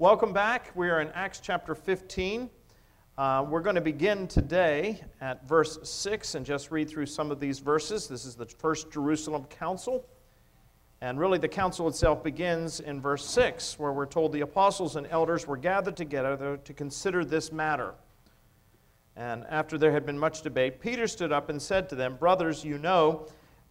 Welcome back. We are in Acts chapter 15. We're going to begin today at verse 6 and just read through some of these verses. This is the first Jerusalem council. And really the council itself begins in verse 6, where we're told the apostles and elders were gathered together to consider this matter. And after there had been much debate, Peter stood up and said to them, "Brothers, you know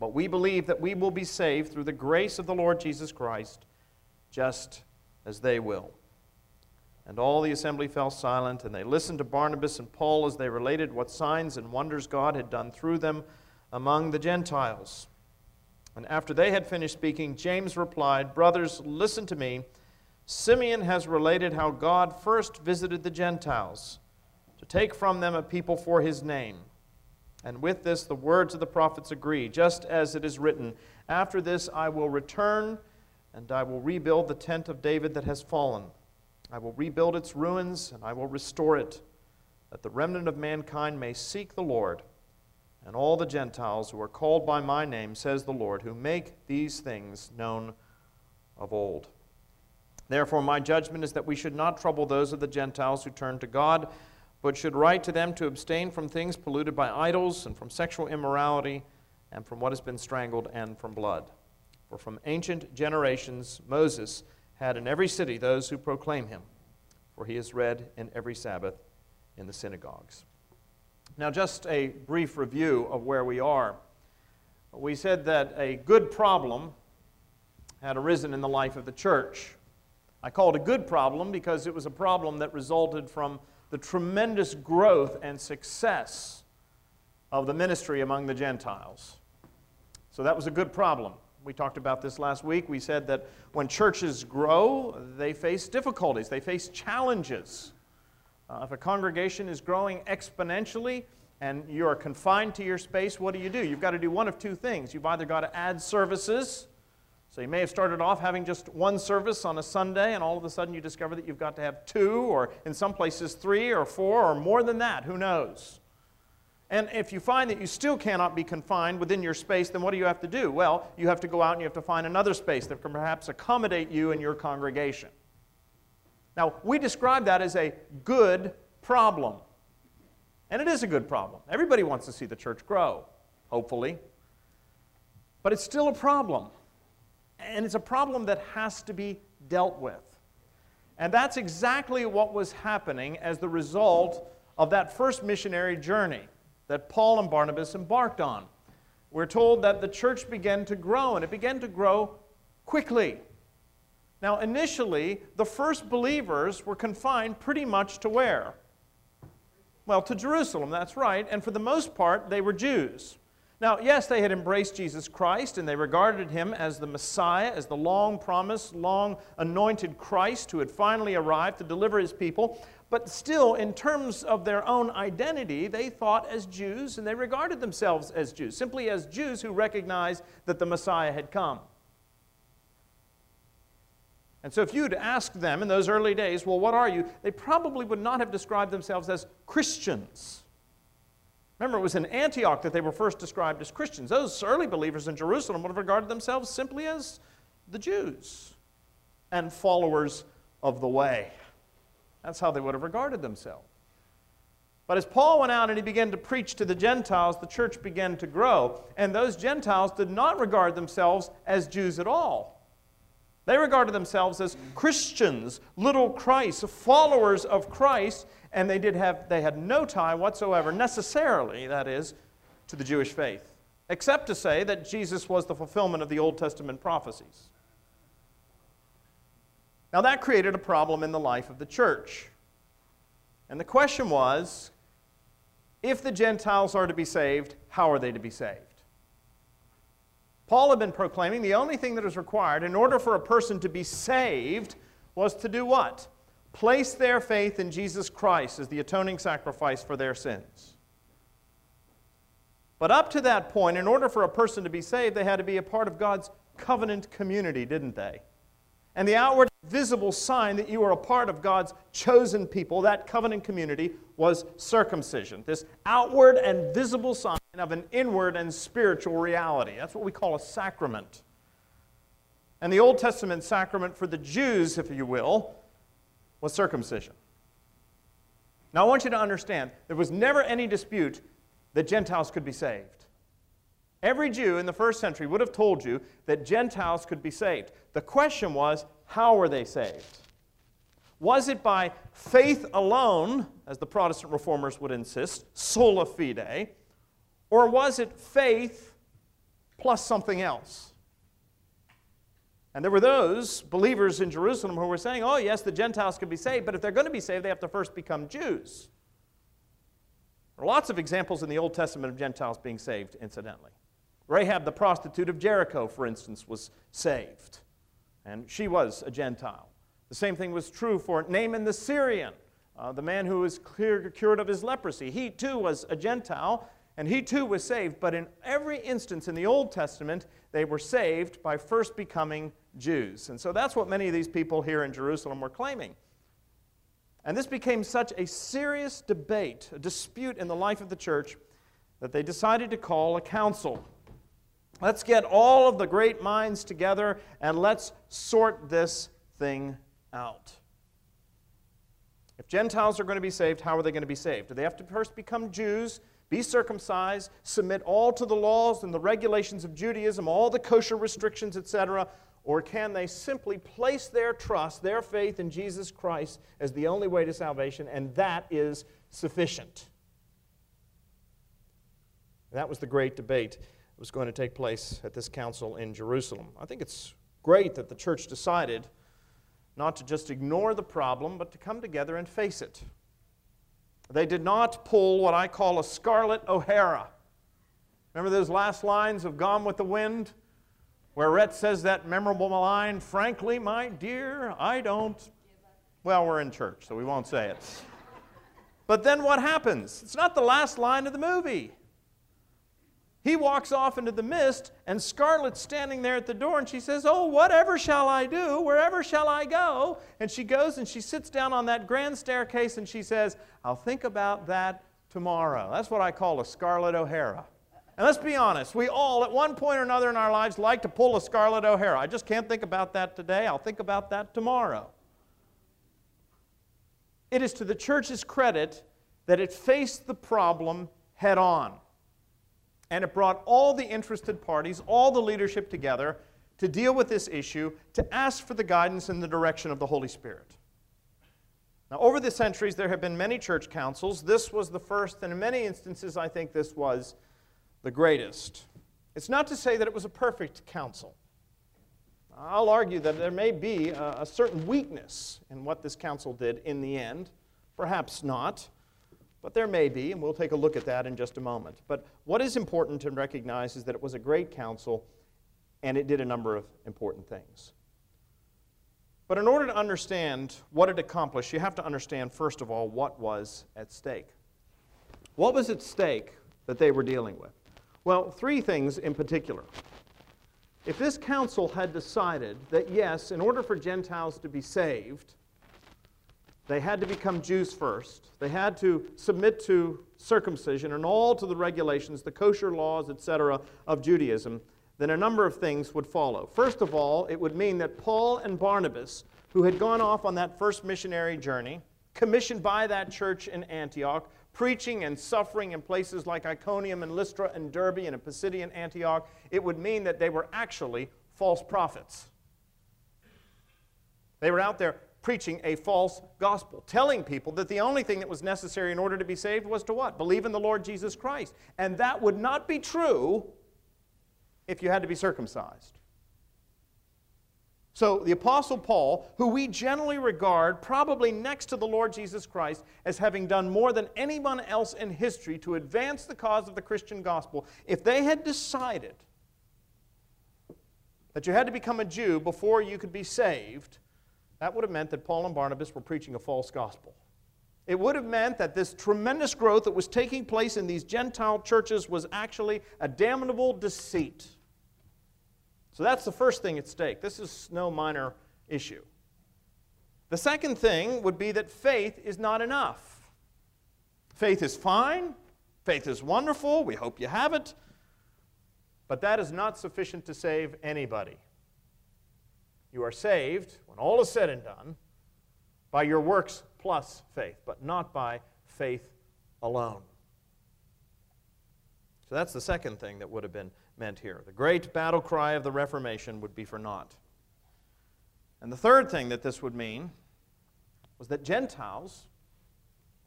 But we believe that we will be saved through the grace of the Lord Jesus Christ, just as they will." And all the assembly fell silent, and they listened to Barnabas and Paul as they related what signs and wonders God had done through them among the Gentiles. And after they had finished speaking, James replied, "Brothers, listen to me. Simeon has related how God first visited the Gentiles to take from them a people for his name. And with this, the words of the prophets agree, just as it is written, 'After this I will return, and I will rebuild the tent of David that has fallen. I will rebuild its ruins, and I will restore it, that the remnant of mankind may seek the Lord, and all the Gentiles who are called by my name, says the Lord, who make these things known of old. Therefore, my judgment is that we should not trouble those of the Gentiles who turn to God, but should write to them to abstain from things polluted by idols, and from sexual immorality, and from what has been strangled, and from blood. For from ancient generations Moses had in every city those who proclaim him, for he is read in every Sabbath in the synagogues." Now, just a brief review of where we are. We said that a good problem had arisen in the life of the church. I call it a good problem because it was a problem that resulted from the tremendous growth and success of the ministry among the Gentiles. So that was a good problem. We talked about this last week. We said that when churches grow, they face difficulties. They face challenges. If a congregation is growing exponentially and you're confined to your space, what do? You've got to do one of two things. You've either got to add services. So you may have started off having just one service on a Sunday, and all of a sudden you discover that you've got to have two, or in some places 3 or 4, or more than that. Who knows? And if you find that you still cannot be confined within your space, then what do you have to do? Well, you have to go out and you have to find another space that can perhaps accommodate you and your congregation. Now, we describe that as a good problem. And it is a good problem. Everybody wants to see the church grow, hopefully. But it's still a problem. And it's a problem that has to be dealt with. And that's exactly what was happening as the result of that first missionary journey that Paul and Barnabas embarked on. We're told that the church began to grow, and it began to grow quickly. Now, initially, the first believers were confined pretty much to where? Well, to Jerusalem, that's right. And for the most part, they were Jews. Now, yes, they had embraced Jesus Christ, and they regarded him as the Messiah, as the long-promised, long-anointed Christ who had finally arrived to deliver his people. But still, in terms of their own identity, they thought as Jews, and they regarded themselves as Jews, simply as Jews who recognized that the Messiah had come. And so if you'd asked them in those early days, well, what are you? They probably would not have described themselves as Christians. Remember, it was in Antioch that they were first described as Christians. Those early believers in Jerusalem would have regarded themselves simply as the Jews and followers of the way. That's how they would have regarded themselves. But as Paul went out and he began to preach to the Gentiles, the church began to grow. And those Gentiles did not regard themselves as Jews at all. They regarded themselves as Christians, little Christ, followers of Christ. And they had no tie whatsoever, necessarily, that is, to the Jewish faith, except to say that Jesus was the fulfillment of the Old Testament prophecies. Now, that created a problem in the life of the church. And the question was, if the Gentiles are to be saved, how are they to be saved? Paul had been proclaiming the only thing that is required in order for a person to be saved was to do what? place their faith in Jesus Christ as the atoning sacrifice for their sins. But up to that point, in order for a person to be saved, they had to be a part of God's covenant community, didn't they? And the outward visible sign that you were a part of God's chosen people, that covenant community, was circumcision. This outward and visible sign of an inward and spiritual reality. That's what we call a sacrament. And the Old Testament sacrament for the Jews, if you will, was circumcision. Now I want you to understand, there was never any dispute that Gentiles could be saved. Every Jew in the first century would have told you that Gentiles could be saved. The question was, how were they saved? Was it by faith alone, as the Protestant reformers would insist, sola fide, or was it faith plus something else? And there were those believers in Jerusalem who were saying, oh yes, the Gentiles could be saved, but if they're going to be saved, they have to first become Jews. There are lots of examples in the Old Testament of Gentiles being saved, incidentally. Rahab, the prostitute of Jericho, for instance, was saved, and she was a Gentile. The same thing was true for Naaman the Syrian, the man who was cured of his leprosy. He too was a Gentile, and he too was saved, but in every instance in the Old Testament, they were saved by first becoming Jews. And so that's what many of these people here in Jerusalem were claiming. And this became such a serious debate, a dispute in the life of the church, that they decided to call a council. Let's get all of the great minds together and let's sort this thing out. If Gentiles are going to be saved, how are they going to be saved? Do they have to first become Jews, be circumcised, submit all to the laws and the regulations of Judaism, all the kosher restrictions, etc.? Or can they simply place their trust, their faith in Jesus Christ as the only way to salvation, and that is sufficient? That was the great debate. Was going to take place at this council in Jerusalem. I think it's great that the church decided not to just ignore the problem, but to come together and face it. They did not pull what I call a Scarlett O'Hara. Remember those last lines of Gone with the Wind, where Rhett says that memorable line, "Frankly, my dear, I don't..." Well, we're in church, so we won't say it. But then what happens? It's not the last line of the movie. He walks off into the mist, and Scarlett's standing there at the door, and she says, "Oh, whatever shall I do? Wherever shall I go?" And she goes and she sits down on that grand staircase, and she says, "I'll think about that tomorrow." That's what I call a Scarlett O'Hara. And let's be honest, we all, at one point or another in our lives, like to pull a Scarlett O'Hara. "I just can't think about that today. I'll think about that tomorrow." It is to the church's credit that it faced the problem head on. And it brought all the interested parties, all the leadership together to deal with this issue, to ask for the guidance and the direction of the Holy Spirit. Now, over the centuries, there have been many church councils. This was the first, and in many instances, I think this was the greatest. It's not to say that it was a perfect council. I'll argue that there may be a certain weakness in what this council did in the end. Perhaps not. But there may be, and we'll take a look at that in just a moment. But what is important to recognize is that it was a great council, and it did a number of important things. But in order to understand what it accomplished, you have to understand, first of all, what was at stake. What was at stake that they were dealing with? Well, three things in particular. If this council had decided that, yes, in order for Gentiles to be saved, they had to become Jews first. They had to submit to circumcision and all to the regulations, the kosher laws, etc., of Judaism, then a number of things would follow. First of all, it would mean that Paul and Barnabas, who had gone off on that first missionary journey, commissioned by that church in Antioch, preaching and suffering in places like Iconium and Lystra and Derbe and Pisidian Antioch, it would mean that they were actually false prophets. They were out there preaching a false gospel, telling people that the only thing that was necessary in order to be saved was to what? Believe in the Lord Jesus Christ. And that would not be true if you had to be circumcised. So the Apostle Paul, who we generally regard probably next to the Lord Jesus Christ as having done more than anyone else in history to advance the cause of the Christian gospel, if they had decided that you had to become a Jew before you could be saved, That would have meant that Paul and Barnabas were preaching a false gospel. It would have meant that this tremendous growth that was taking place in these Gentile churches was actually a damnable deceit. So that's the first thing at stake. This is no minor issue. The second thing would be that faith is not enough. Faith is fine. Faith is wonderful. We hope you have it. But that is not sufficient to save anybody. You are saved, when all is said and done, by your works plus faith, but not by faith alone. So that's the second thing that would have been meant here. The great battle cry of the Reformation would be for naught. And the third thing that this would mean was that Gentiles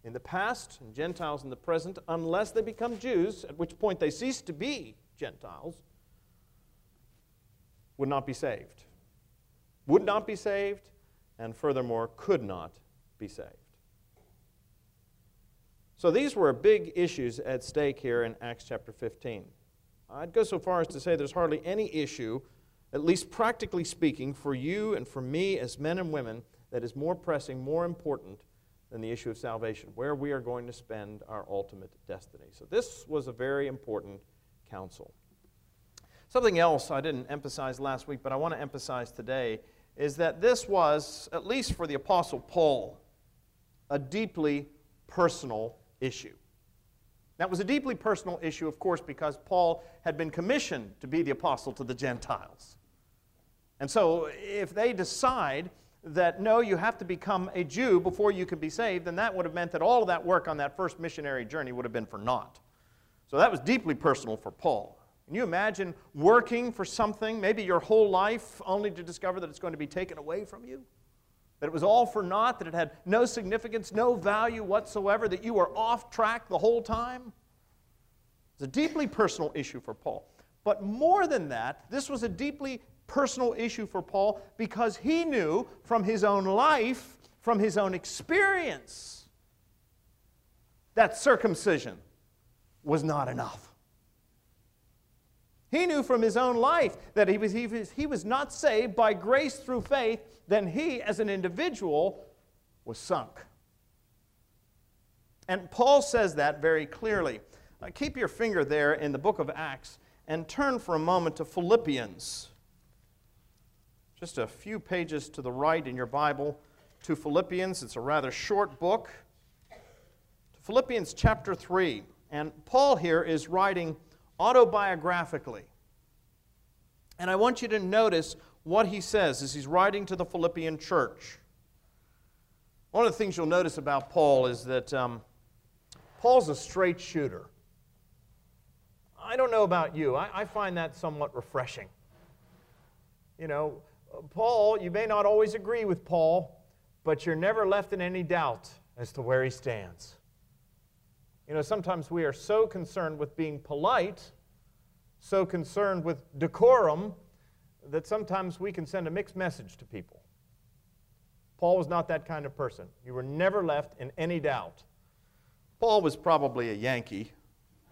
in the past and Gentiles in the present, unless they become Jews, at which point they cease to be Gentiles, would not be saved. Would not be saved, and furthermore, could not be saved. So these were big issues at stake here in Acts chapter 15. I'd go so far as to say there's hardly any issue, at least practically speaking, for you and for me as men and women that is more pressing, more important than the issue of salvation, where we are going to spend our ultimate destiny. So this was a very important council. Something else I didn't emphasize last week, but I want to emphasize today, is that this was, at least for the Apostle Paul, a deeply personal issue. That was a deeply personal issue, of course, because Paul had been commissioned to be the apostle to the Gentiles. And so if they decide that, no, you have to become a Jew before you can be saved, then that would have meant that all of that work on that first missionary journey would have been for naught. So that was deeply personal for Paul. Can you imagine working for something, maybe your whole life, only to discover that it's going to be taken away from you? That it was all for naught, that it had no significance, no value whatsoever, that you were off track the whole time? It's a deeply personal issue for Paul. But more than that, this was a deeply personal issue for Paul because he knew from his own life, from his own experience, that circumcision was not enough. He knew from his own life that he was not saved by grace through faith, then he, as an individual, was sunk. And Paul says that very clearly. Keep your finger there in the book of Acts and turn for a moment to Philippians. Just a few pages to the right in your Bible to Philippians. It's a rather short book. Philippians chapter 3. And Paul here is writing autobiographically. And I want you to notice what he says as he's writing to the Philippian church. One of the things you'll notice about Paul is that Paul's a straight shooter. I don't know about you. I find that somewhat refreshing. You know, Paul, you may not always agree with Paul, but you're never left in any doubt as to where he stands. You know, sometimes we are so concerned with being polite, so concerned with decorum, that sometimes we can send a mixed message to people. Paul was not that kind of person. You were never left in any doubt. Paul was probably a Yankee,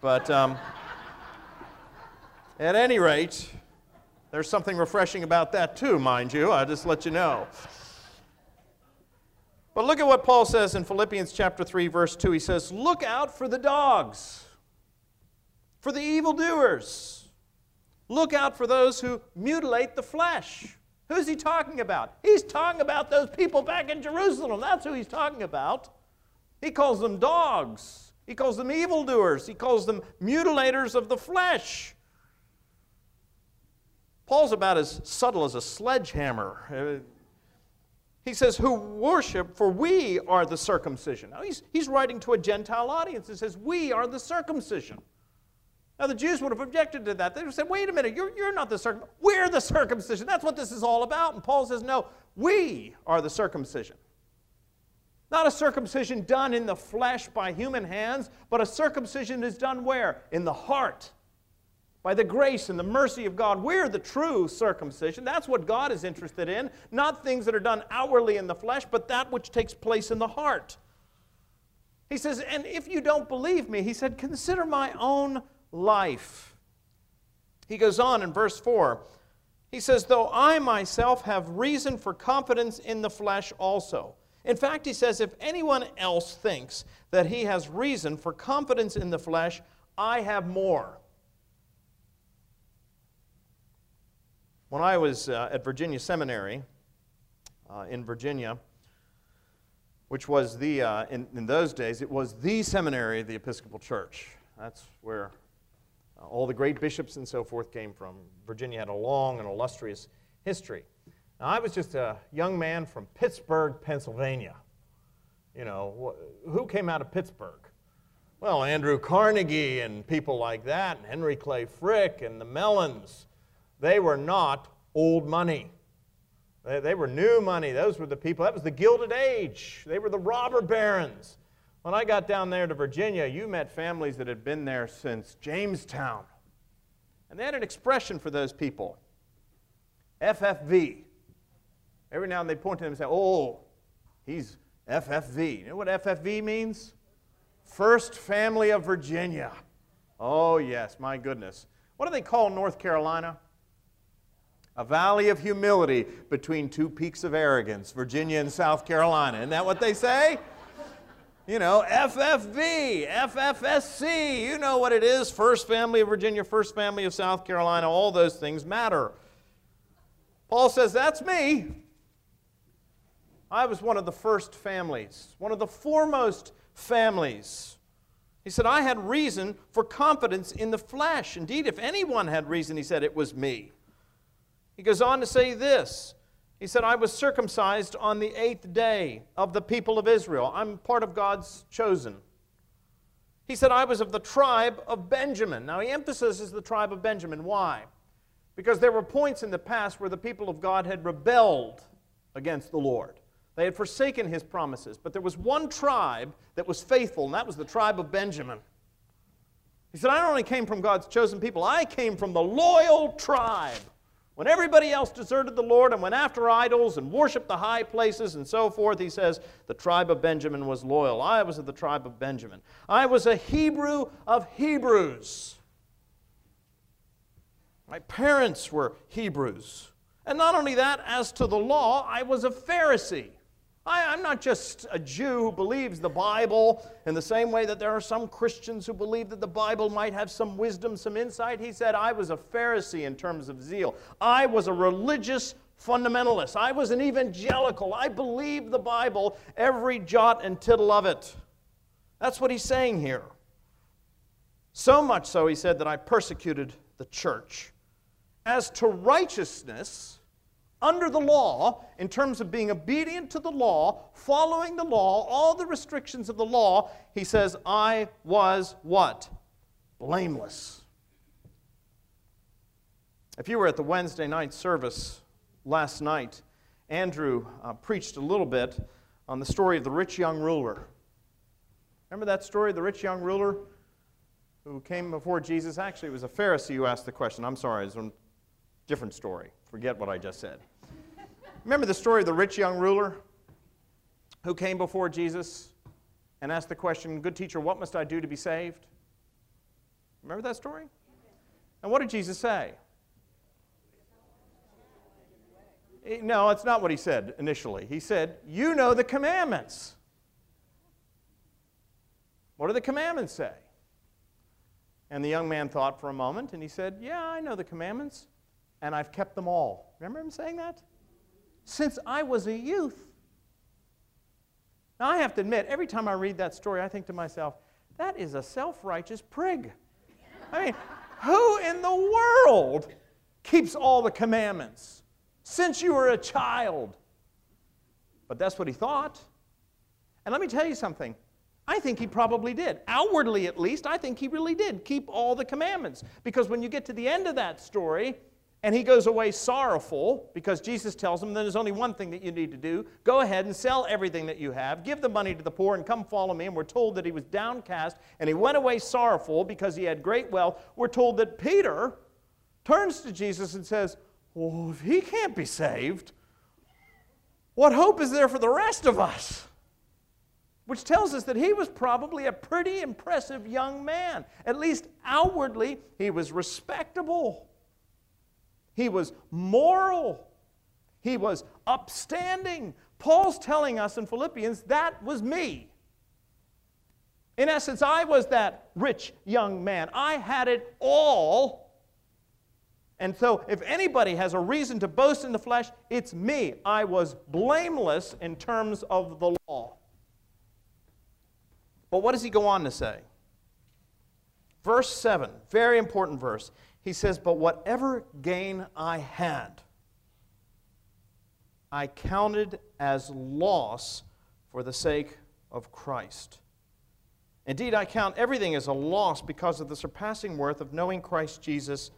but at any rate, there's something refreshing about that too, mind you. I'll just let you know. But look at what Paul says in Philippians chapter 3, verse 2. He says, "Look out for the dogs, for the evildoers. Look out for those who mutilate the flesh." Who's he talking about? He's talking about those people back in Jerusalem. That's who he's talking about. He calls them dogs. He calls them evildoers. He calls them mutilators of the flesh. Paul's about as subtle as a sledgehammer. He says, who worship, for we are the circumcision. Now, he's writing to a Gentile audience. He says, we are the circumcision. Now, the Jews would have objected to that. They would have said, wait a minute, you're not the circumcision. We're the circumcision. That's what this is all about. And Paul says, no, we are the circumcision. Not a circumcision done in the flesh by human hands, but a circumcision is done where? In the heart. By the grace and the mercy of God, we're the true circumcision. That's what God is interested in, not things that are done outwardly in the flesh, but that which takes place in the heart. He says, and if you don't believe me, he said, consider my own life. He goes on in verse 4. He says, though I myself have reason for confidence in the flesh also. In fact, he says, if anyone else thinks that he has reason for confidence in the flesh, I have more. When I was at Virginia Seminary in Virginia, which was the, in those days, it was the seminary of the Episcopal Church. That's where all the great bishops and so forth came from. Virginia had a long and illustrious history. Now, I was just a young man from Pittsburgh, Pennsylvania. You know, who came out of Pittsburgh? Well, Andrew Carnegie and people like that, and Henry Clay Frick and the Mellons. They were not old money. They were new money. Those were the people. That was the Gilded Age. They were the robber barons. When I got down there to Virginia, you met families that had been there since Jamestown. And they had an expression for those people, FFV. Every now and then they point to them and say, oh, he's FFV. You know what FFV means? First Family of Virginia. Oh, yes, my goodness. What do they call North Carolina? A valley of humility between two peaks of arrogance, Virginia and South Carolina. Isn't that what they say? You know, FFV, FFSC, you know what it is. First Family of Virginia, First Family of South Carolina, all those things matter. Paul says, that's me. I was one of the first families, one of the foremost families. He said, I had reason for confidence in the flesh. Indeed, if anyone had reason, he said, it was me. He goes on to say this. He said, I was circumcised on the 8th day of the people of Israel. I'm part of God's chosen. He said, I was of the tribe of Benjamin. Now, he emphasizes the tribe of Benjamin. Why? Because there were points in the past where the people of God had rebelled against the Lord. They had forsaken his promises. But there was one tribe that was faithful, and that was the tribe of Benjamin. He said, I not only came from God's chosen people, I came from the loyal tribe. When everybody else deserted the Lord and went after idols and worshiped the high places and so forth, he says, the tribe of Benjamin was loyal. I was of the tribe of Benjamin. I was a Hebrew of Hebrews. My parents were Hebrews. And not only that, as to the law, I was a Pharisee. I'm not just a Jew who believes the Bible in the same way that there are some Christians who believe that the Bible might have some wisdom, some insight. He said, I was a Pharisee in terms of zeal. I was a religious fundamentalist. I was an evangelical. I believed the Bible, every jot and tittle of it. That's what he's saying here. So much so, he said, that I persecuted the church. As to righteousness under the law, in terms of being obedient to the law, following the law, all the restrictions of the law, he says, I was what? Blameless. If you were at the Wednesday night service last night, Andrew preached a little bit on the story of the rich young ruler. Remember that story, the rich young ruler who came before Jesus? Actually, it was a Pharisee who asked the question. I'm sorry, it's a different story. Forget what I just said. Remember the story of the rich young ruler who came before Jesus and asked the question, good teacher, what must I do to be saved? Remember that story? And what did Jesus say? No, it's not what he said initially. He said, you know the commandments. What do the commandments say? And the young man thought for a moment, and he said, yeah, I know the commandments, and I've kept them all. Remember him saying that? Since I was a youth. Now, I have to admit, every time I read that story, I think to myself, that is a self-righteous prig. I mean, who in the world keeps all the commandments? Since you were a child. But that's what he thought. And let me tell you something. I think he probably did. Outwardly, at least, I think he really did keep all the commandments. Because when you get to the end of that story, and he goes away sorrowful, because Jesus tells him there's only one thing that you need to do. Go ahead and sell everything that you have. Give the money to the poor and come follow me. And we're told that he was downcast, and he went away sorrowful because he had great wealth. We're told that Peter turns to Jesus and says, well, if he can't be saved, what hope is there for the rest of us? Which tells us that he was probably a pretty impressive young man. At least outwardly, he was respectable. He was moral. He was upstanding. Paul's telling us in Philippians, that was me. In essence, I was that rich young man. I had it all. And so if anybody has a reason to boast in the flesh, it's me. I was blameless in terms of the law. But what does he go on to say? Verse 7, very important verse. He says, but whatever gain I had, I counted as loss for the sake of Christ. Indeed, I count everything as a loss because of the surpassing worth of knowing Christ Jesus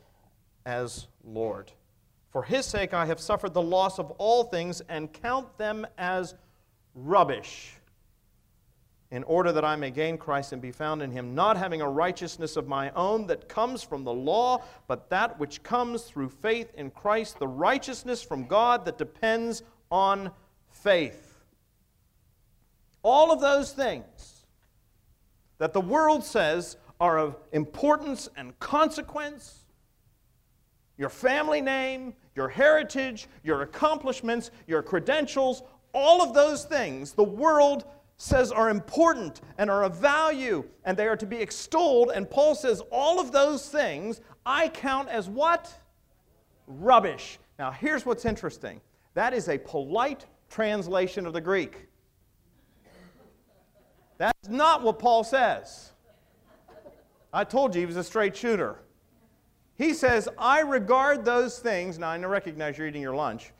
as Lord. For his sake I have suffered the loss of all things and count them as rubbish, in order that I may gain Christ and be found in him, not having a righteousness of my own that comes from the law, but that which comes through faith in Christ, the righteousness from God that depends on faith. All of those things that the world says are of importance and consequence, your family name, your heritage, your accomplishments, your credentials, all of those things the world says are important and are of value and they are to be extolled, and Paul says all of those things I count as what? Rubbish. Now here's what's interesting. That is a polite translation of the Greek. That's not what Paul says. I told you he was a straight shooter. He says, I regard those things, now I recognize you're eating your lunch,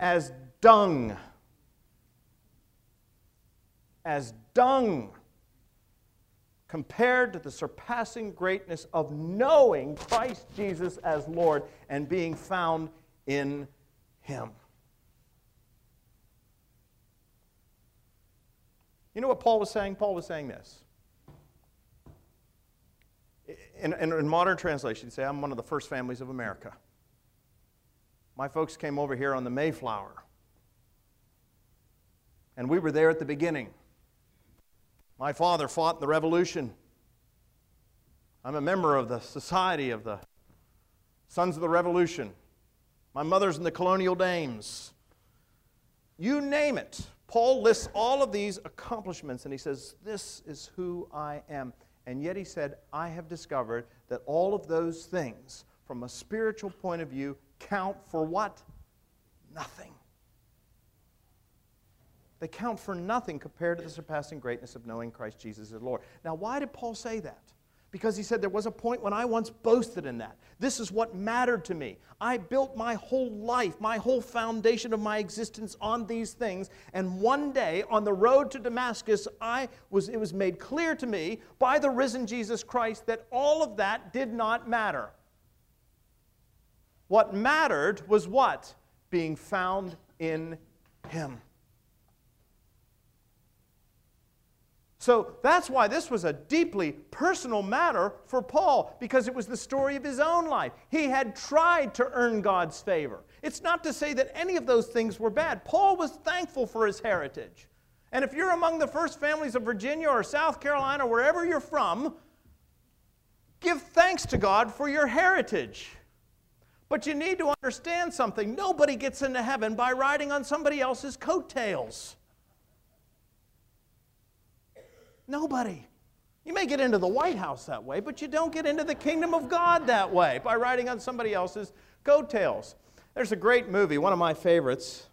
as dung. As dung compared to the surpassing greatness of knowing Christ Jesus as Lord and being found in him. You know what Paul was saying? Paul was saying this. In modern translation, say, I'm one of the first families of America. My folks came over here on the Mayflower. And we were there at the beginning. My father fought in the Revolution. I'm a member of the Society of the Sons of the Revolution. My mother's in the Colonial Dames. You name it. Paul lists all of these accomplishments and he says, this is who I am. And yet he said, I have discovered that all of those things, from a spiritual point of view, count for what? Nothing. They count for nothing compared to the surpassing greatness of knowing Christ Jesus as Lord. Now, why did Paul say that? Because he said there was a point when I once boasted in that. This is what mattered to me. I built my whole life, my whole foundation of my existence on these things. And one day on the road to Damascus, it was made clear to me by the risen Jesus Christ that all of that did not matter. What mattered was what? Being found in him. So that's why this was a deeply personal matter for Paul, because it was the story of his own life. He had tried to earn God's favor. It's not to say that any of those things were bad. Paul was thankful for his heritage. And if you're among the first families of Virginia or South Carolina, wherever you're from, give thanks to God for your heritage. But you need to understand something. Nobody gets into heaven by riding on somebody else's coattails. Nobody. You may get into the White House that way, but you don't get into the kingdom of God that way, by riding on somebody else's coattails. There's a great movie, one of my favorites,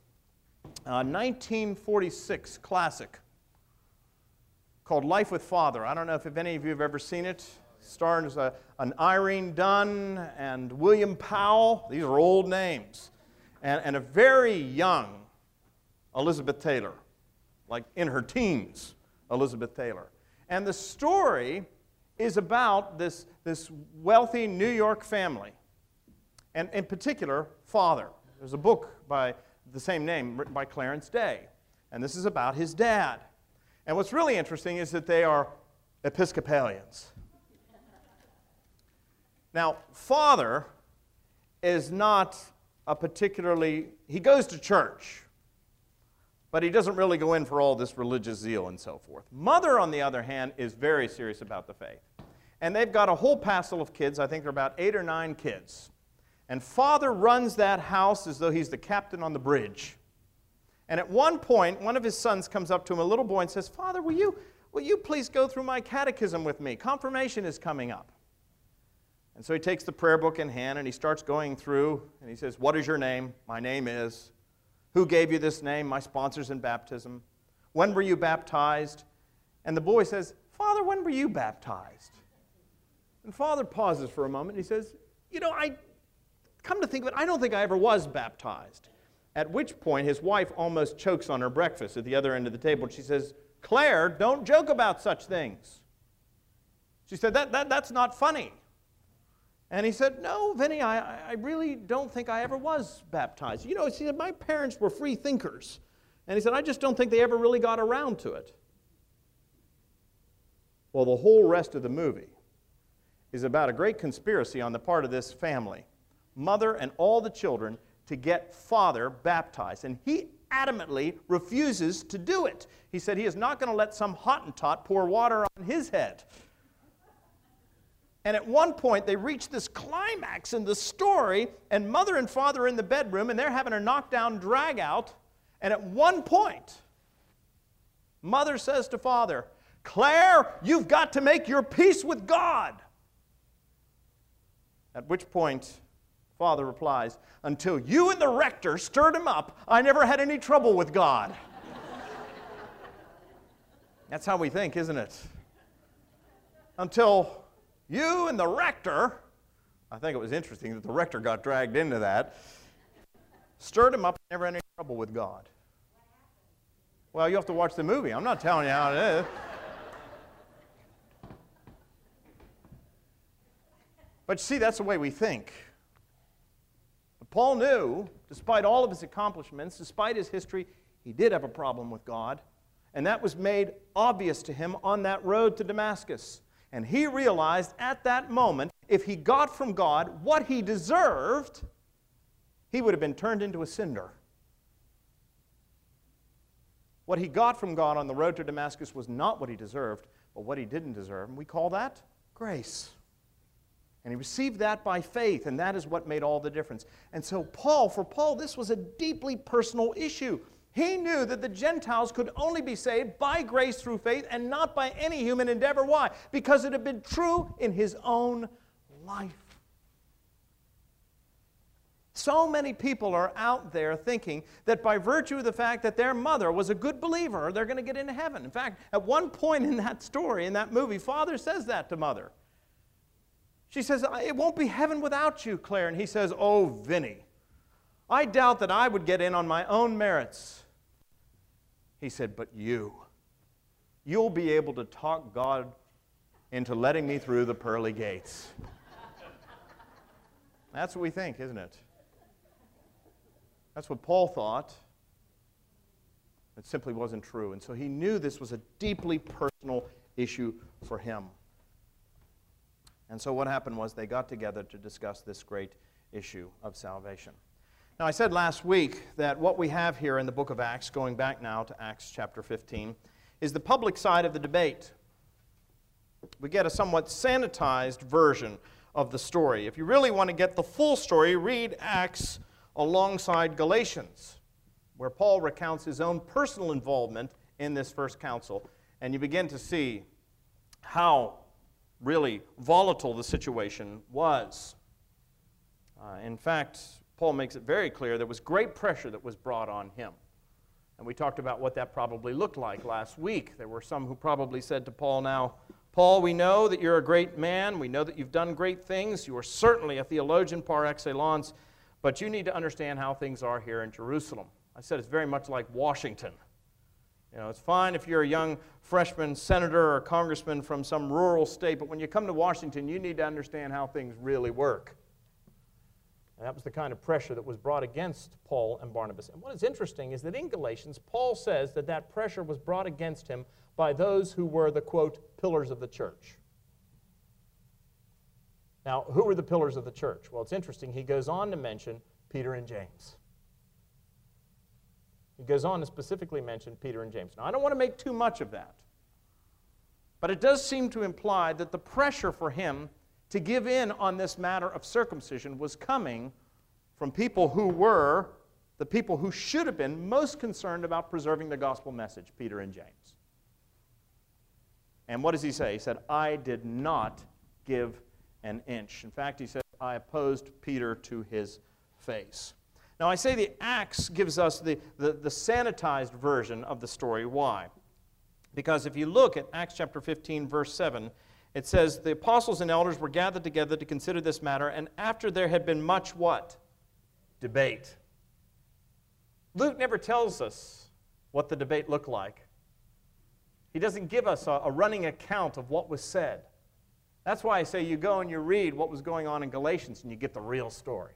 1946 classic, called Life with Father. I don't know if any of you have ever seen it. Stars an Irene Dunne and William Powell. These are old names. And a very young Elizabeth Taylor, like in her teens. Elizabeth Taylor. And the story is about this wealthy New York family, and in particular, father. There's a book by the same name written by Clarence Day, and this is about his dad. And what's really interesting is that they are Episcopalians. Now, father is not a particularly, he goes to church, but he doesn't really go in for all this religious zeal and so forth. Mother, on the other hand, is very serious about the faith. And they've got a whole passel of kids. I think they're about 8 or 9 kids. And Father runs that house as though he's the captain on the bridge. And at one point, one of his sons comes up to him, a little boy, and says, Father, will you please go through my catechism with me? Confirmation is coming up. And so he takes the prayer book in hand, and he starts going through, and he says, what is your name? My name is. Who gave you this name? My sponsors in baptism. When were you baptized? And the boy says, Father, when were you baptized? And Father pauses for a moment, and he says, you know, come to think of it, I don't think I ever was baptized. At which point, his wife almost chokes on her breakfast at the other end of the table. She says, Claire, don't joke about such things. She said, that's not funny. And he said, no, Vinny, I really don't think I ever was baptized. You know, she said, my parents were free thinkers. And he said, I just don't think they ever really got around to it. Well, the whole rest of the movie is about a great conspiracy on the part of this family, mother and all the children, to get Father baptized. And he adamantly refuses to do it. He said he is not going to let some Hottentot pour water on his head. And at one point, they reach this climax in the story, and Mother and Father are in the bedroom, and they're having a knockdown drag-out. And at one point, Mother says to Father, Claire, you've got to make your peace with God. At which point, Father replies, until you and the rector stirred him up, I never had any trouble with God. That's how we think, isn't it? Until you and the rector, I think it was interesting that the rector got dragged into that, stirred him up, never had any trouble with God. Well, you have to watch the movie. I'm not telling you how it is. But you see, that's the way we think. But Paul knew, despite all of his accomplishments, despite his history, he did have a problem with God. And that was made obvious to him on that road to Damascus. And he realized at that moment, if he got from God what he deserved, he would have been turned into a cinder. What he got from God on the road to Damascus was not what he deserved, but what he didn't deserve. And we call that grace. And he received that by faith, and that is what made all the difference. And so for Paul, this was a deeply personal issue. He knew that the Gentiles could only be saved by grace through faith and not by any human endeavor. Why? Because it had been true in his own life. So many people are out there thinking that by virtue of the fact that their mother was a good believer, they're going to get into heaven. In fact, at one point in that story, in that movie, Father says that to Mother. She says, it won't be heaven without you, Claire. And he says, oh, Vinny, I doubt that I would get in on my own merits. He said, but you'll be able to talk God into letting me through the pearly gates. That's what we think, isn't it? That's what Paul thought. It simply wasn't true. And so he knew this was a deeply personal issue for him. And so what happened was they got together to discuss this great issue of salvation. Now, I said last week that what we have here in the book of Acts, going back now to Acts chapter 15, is the public side of the debate. We get a somewhat sanitized version of the story. If you really want to get the full story, read Acts alongside Galatians, where Paul recounts his own personal involvement in this first council. And you begin to see how really volatile the situation was. In fact, Paul makes it very clear there was great pressure that was brought on him. And we talked about what that probably looked like last week. There were some who probably said to Paul now, Paul, we know that you're a great man. We know that you've done great things. You are certainly a theologian par excellence, but you need to understand how things are here in Jerusalem. I said it's very much like Washington. You know, it's fine if you're a young freshman senator or congressman from some rural state, but when you come to Washington, you need to understand how things really work. And that was the kind of pressure that was brought against Paul and Barnabas. And what is interesting is that in Galatians, Paul says that that pressure was brought against him by those who were the, quote, pillars of the church. Now, who were the pillars of the church? Well, it's interesting. He goes on to mention Peter and James. He goes on to specifically mention Peter and James. Now, I don't want to make too much of that, but it does seem to imply that the pressure for him to give in on this matter of circumcision was coming from people who were the people who should have been most concerned about preserving the gospel message, Peter and James. And what does he say? He said, I did not give an inch. In fact, he said, I opposed Peter to his face. Now, I say the Acts gives us the sanitized version of the story. Why? Because if you look at Acts chapter 15, verse 7, it says, the apostles and elders were gathered together to consider this matter, and after there had been much what? Debate. Luke never tells us what the debate looked like. He doesn't give us a running account of what was said. That's why I say you go and you read what was going on in Galatians and you get the real story.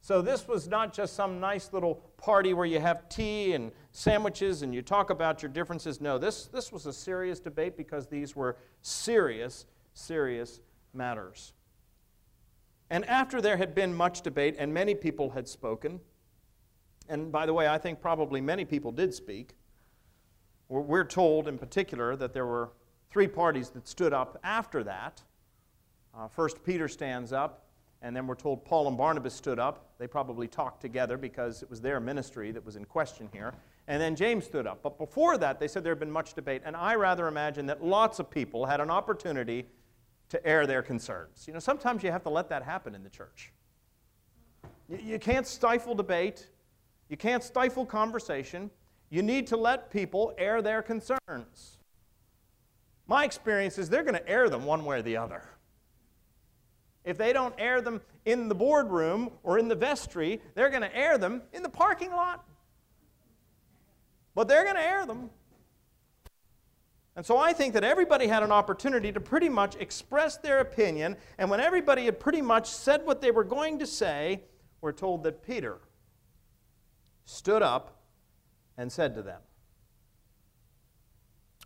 So this was not just some nice little party where you have tea and sandwiches and you talk about your differences. No, this was a serious debate because these were serious, serious matters. And after there had been much debate and many people had spoken, and by the way, I think probably many people did speak. We're told in particular that there were three parties that stood up after that. First Peter stands up, and then we're told Paul and Barnabas stood up. They probably talked together because it was their ministry that was in question here. And then James stood up. But before that, they said there had been much debate, and I rather imagine that lots of people had an opportunity to air their concerns. You know, sometimes you have to let that happen in the church. You can't stifle debate. You can't stifle conversation. You need to let people air their concerns. My experience is they're going to air them one way or the other. If they don't air them in the boardroom or in the vestry, they're going to air them in the parking lot. But they're going to air them. And so I think that everybody had an opportunity to pretty much express their opinion, and when everybody had pretty much said what they were going to say, we're told that Peter stood up and said to them,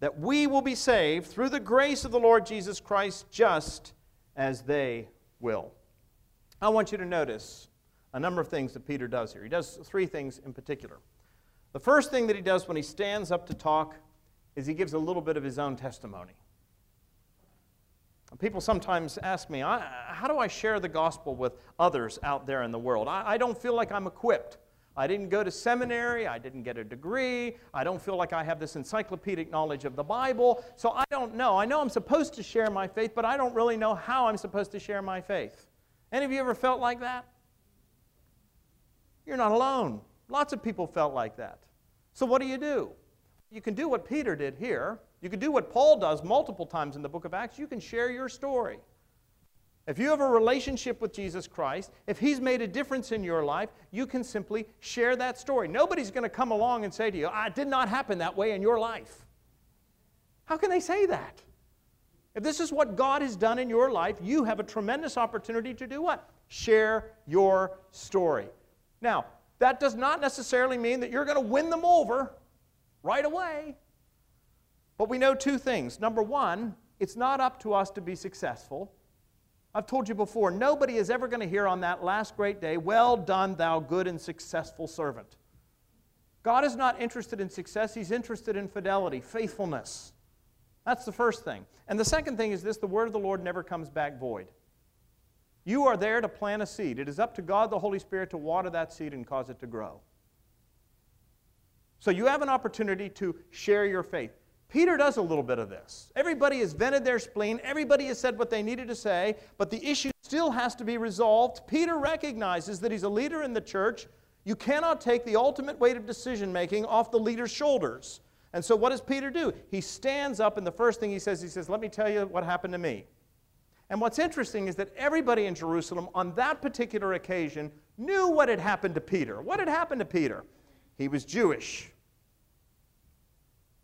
that we will be saved through the grace of the Lord Jesus Christ, just as they will. I want you to notice a number of things that Peter does here. He does three things in particular. The first thing that he does when he stands up to talk is he gives a little bit of his own testimony. People sometimes ask me, how do I share the gospel with others out there in the world? I don't feel like I'm equipped. I didn't go to seminary, I didn't get a degree, I don't feel like I have this encyclopedic knowledge of the Bible, so I don't know. I know I'm supposed to share my faith, but I don't really know how I'm supposed to share my faith. Any of you ever felt like that? You're not alone. Lots of people felt like that. So what do? You can do what Peter did here. You can do what Paul does multiple times in the book of Acts. You can share your story. If you have a relationship with Jesus Christ, if he's made a difference in your life, you can simply share that story. Nobody's going to come along and say to you, it did not happen that way in your life. How can they say that? If this is what God has done in your life, you have a tremendous opportunity to do what? Share your story. Now, that does not necessarily mean that you're going to win them over right away. But we know two things. Number one, it's not up to us to be successful. I've told you before, nobody is ever going to hear on that last great day, well done, thou good and successful servant. God is not interested in success. He's interested in fidelity, faithfulness. That's the first thing. And the second thing is this, the word of the Lord never comes back void. You are there to plant a seed. It is up to God, the Holy Spirit, to water that seed and cause it to grow. So you have an opportunity to share your faith. Peter does a little bit of this. Everybody has vented their spleen. Everybody has said what they needed to say, but the issue still has to be resolved. Peter recognizes that he's a leader in the church. You cannot take the ultimate weight of decision-making off the leader's shoulders. And so what does Peter do? He stands up, and the first thing he says, let me tell you what happened to me. And what's interesting is that everybody in Jerusalem on that particular occasion knew what had happened to Peter. What had happened to Peter? He was Jewish.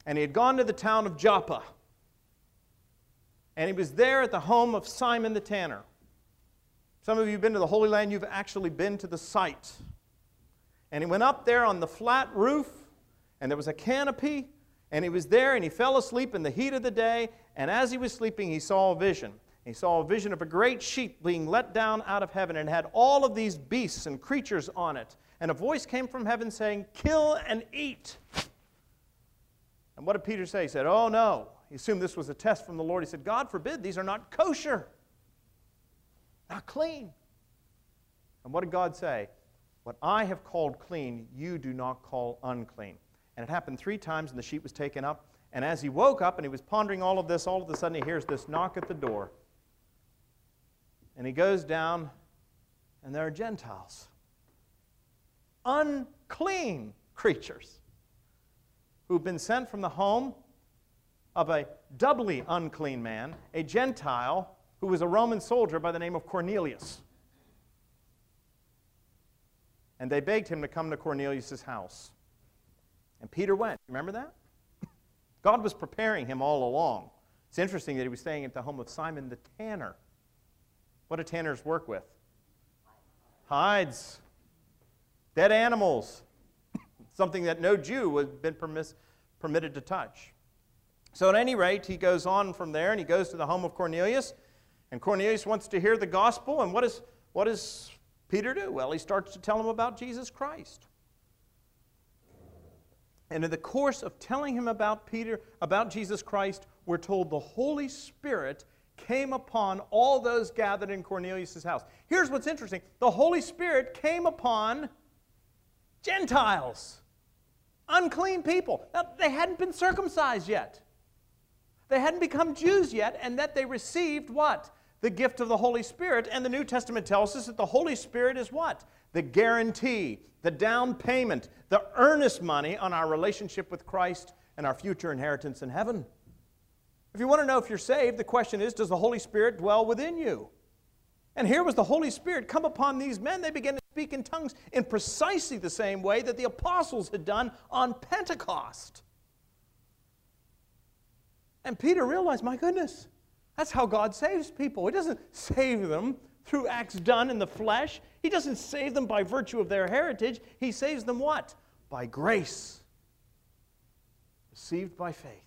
And he had gone to the town of Joppa. And he was there at the home of Simon the Tanner. Some of you have been to the Holy Land, you've actually been to the site. And he went up there on the flat roof, and there was a canopy, and he was there, and he fell asleep in the heat of the day, and as he was sleeping, he saw a vision. He saw a vision of a great sheep being let down out of heaven, and had all of these beasts and creatures on it. And a voice came from heaven saying, "Kill and eat." And what did Peter say? He said, "Oh no." He assumed this was a test from the Lord. He said, "God forbid, these are not kosher, not clean." And what did God say? "What I have called clean, you do not call unclean." And it happened 3 times, and the sheep was taken up. And as he woke up and he was pondering all of a sudden he hears this knock at the door. And he goes down, and there are Gentiles, unclean creatures, who've been sent from the home of a doubly unclean man, a Gentile who was a Roman soldier by the name of Cornelius. And they begged him to come to Cornelius' house. And Peter went. Remember that? God was preparing him all along. It's interesting that he was staying at the home of Simon the Tanner. What do tanners work with? Hides. Dead animals. Something that no Jew had been permitted to touch. So at any rate, he goes on from there, and he goes to the home of Cornelius. And Cornelius wants to hear the gospel. And what does Peter do? Well, he starts to tell him about Jesus Christ. And in the course of telling him about Jesus Christ, we're told the Holy Spirit came upon all those gathered in Cornelius' house. Here's what's interesting. The Holy Spirit came upon Gentiles, unclean people. Now, they hadn't been circumcised yet. They hadn't become Jews yet, and that they received what? The gift of the Holy Spirit. And the New Testament tells us that the Holy Spirit is what? The guarantee, the down payment, the earnest money on our relationship with Christ and our future inheritance in heaven. If you want to know if you're saved, the question is, does the Holy Spirit dwell within you? And here was the Holy Spirit come upon these men. They began to speak in tongues in precisely the same way that the apostles had done on Pentecost. And Peter realized, my goodness, that's how God saves people. He doesn't save them through acts done in the flesh. He doesn't save them by virtue of their heritage. He saves them what? By grace, received by faith.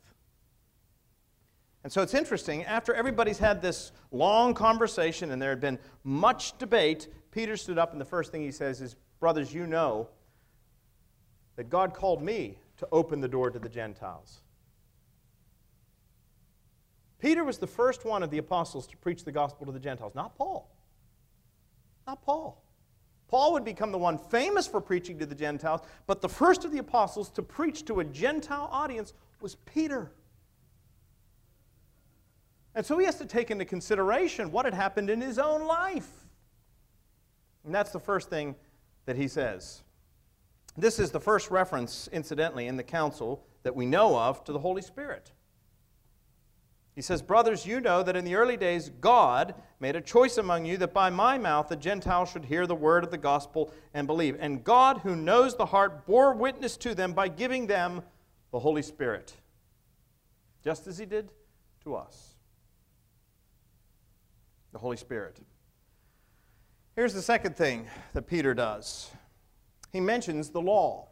And so it's interesting, after everybody's had this long conversation and there had been much debate, Peter stood up and the first thing he says is, "Brothers, you know that God called me to open the door to the Gentiles." Peter was the first one of the apostles to preach the gospel to the Gentiles, not Paul. Not Paul. Paul would become the one famous for preaching to the Gentiles, but the first of the apostles to preach to a Gentile audience was Peter. And so he has to take into consideration what had happened in his own life. And that's the first thing that he says. This is the first reference, incidentally, in the council that we know of to the Holy Spirit. He says, "Brothers, you know that in the early days God made a choice among you that by my mouth the Gentiles should hear the word of the gospel and believe. And God, who knows the heart, bore witness to them by giving them the Holy Spirit, just as he did to us." The Holy Spirit. Here's the second thing that Peter does. He mentions the law,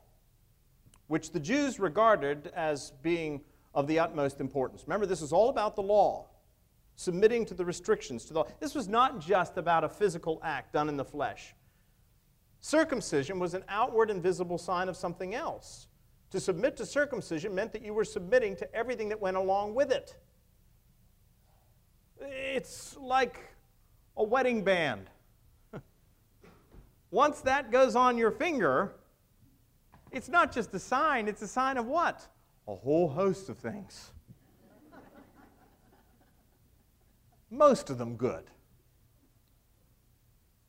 which the Jews regarded as being of the utmost importance. Remember, this is all about the law, submitting to the restrictions to the law. This was not just about a physical act done in the flesh. Circumcision was an outward and visible sign of something else. To submit to circumcision meant that you were submitting to everything that went along with it. It's like a wedding band. Once that goes on your finger, it's not just a sign, it's a sign of what? A whole host of things. Most of them good.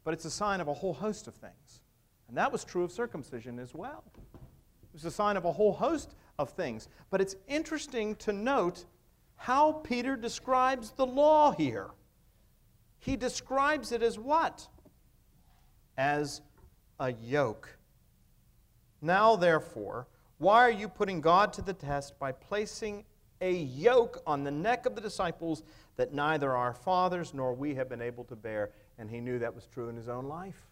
But it's a sign of a whole host of things. And that was true of circumcision as well. It was a sign of a whole host of things. But it's interesting to note how Peter describes the law here. He describes it as what? As a yoke. "Now, therefore, why are you putting God to the test by placing a yoke on the neck of the disciples that neither our fathers nor we have been able to bear? And he knew that was true in his own life.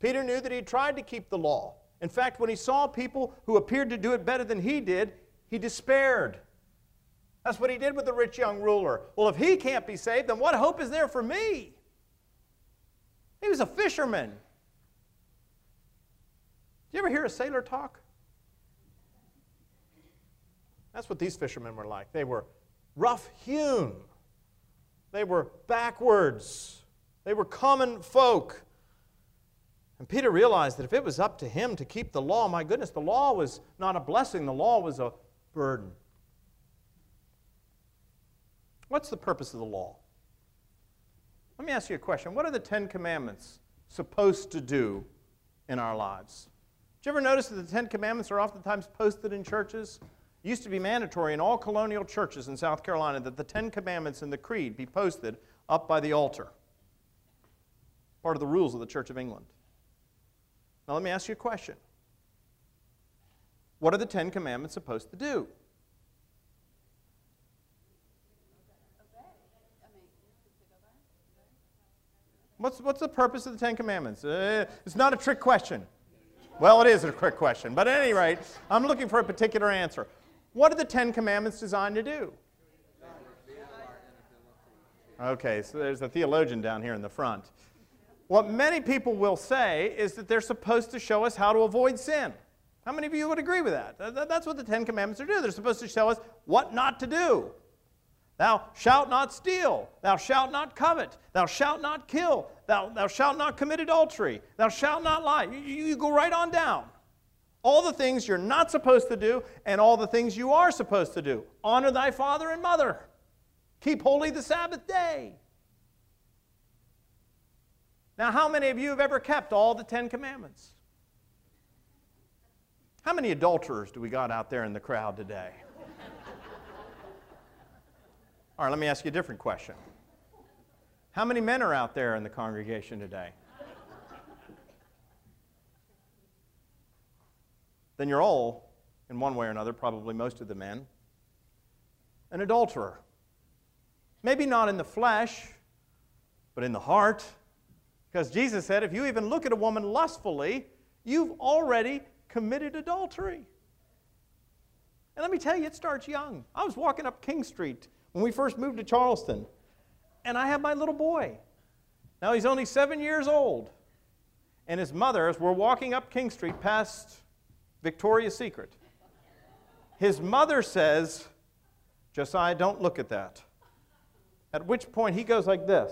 Peter knew that he tried to keep the law. In fact, when he saw people who appeared to do it better than he did, he despaired. That's what he did with the rich young ruler. Well, if he can't be saved, then what hope is there for me? He was a fisherman. Did you ever hear a sailor talk? That's what these fishermen were like. They were rough-hewn. They were backwards. They were common folk. And Peter realized that if it was up to him to keep the law, my goodness, the law was not a blessing. The law was a burden. What's the purpose of the law? Let me ask you a question. What are the Ten Commandments supposed to do in our lives? Did you ever notice that the Ten Commandments are oftentimes posted in churches? It used to be mandatory in all colonial churches in South Carolina that the Ten Commandments and the Creed be posted up by the altar. Part of the rules of the Church of England. Now let me ask you a question. What are the Ten Commandments supposed to do? What's the purpose of the Ten Commandments? It's not a trick question. Well, it is a trick question, but at any rate, I'm looking for a particular answer. What are the Ten Commandments designed to do? Okay, so there's a theologian down here in the front. What many people will say is that they're supposed to show us how to avoid sin. How many of you would agree with that? That's what the Ten Commandments are to do. They're supposed to show us what not to do. Thou shalt not steal. Thou shalt not covet. Thou shalt not kill. Thou shalt not commit adultery. Thou shalt not lie. You go right on down. All the things you're not supposed to do and all the things you are supposed to do. Honor thy father and mother. Keep holy the Sabbath day. Now, how many of you have ever kept all the Ten Commandments? How many adulterers do we got out there in the crowd today? All right, let me ask you a different question. How many men are out there in the congregation today? Then you're all, in one way or another, probably most of the men, an adulterer. Maybe not in the flesh, but in the heart. Because Jesus said, if you even look at a woman lustfully, you've already committed adultery. And let me tell you, it starts young. I was walking up King Street when we first moved to Charleston, and I have my little boy. Now he's only 7 years old. And his mother, as we're walking up King Street past Victoria's Secret, his mother says, "Josiah, don't look at that." At which point he goes like this.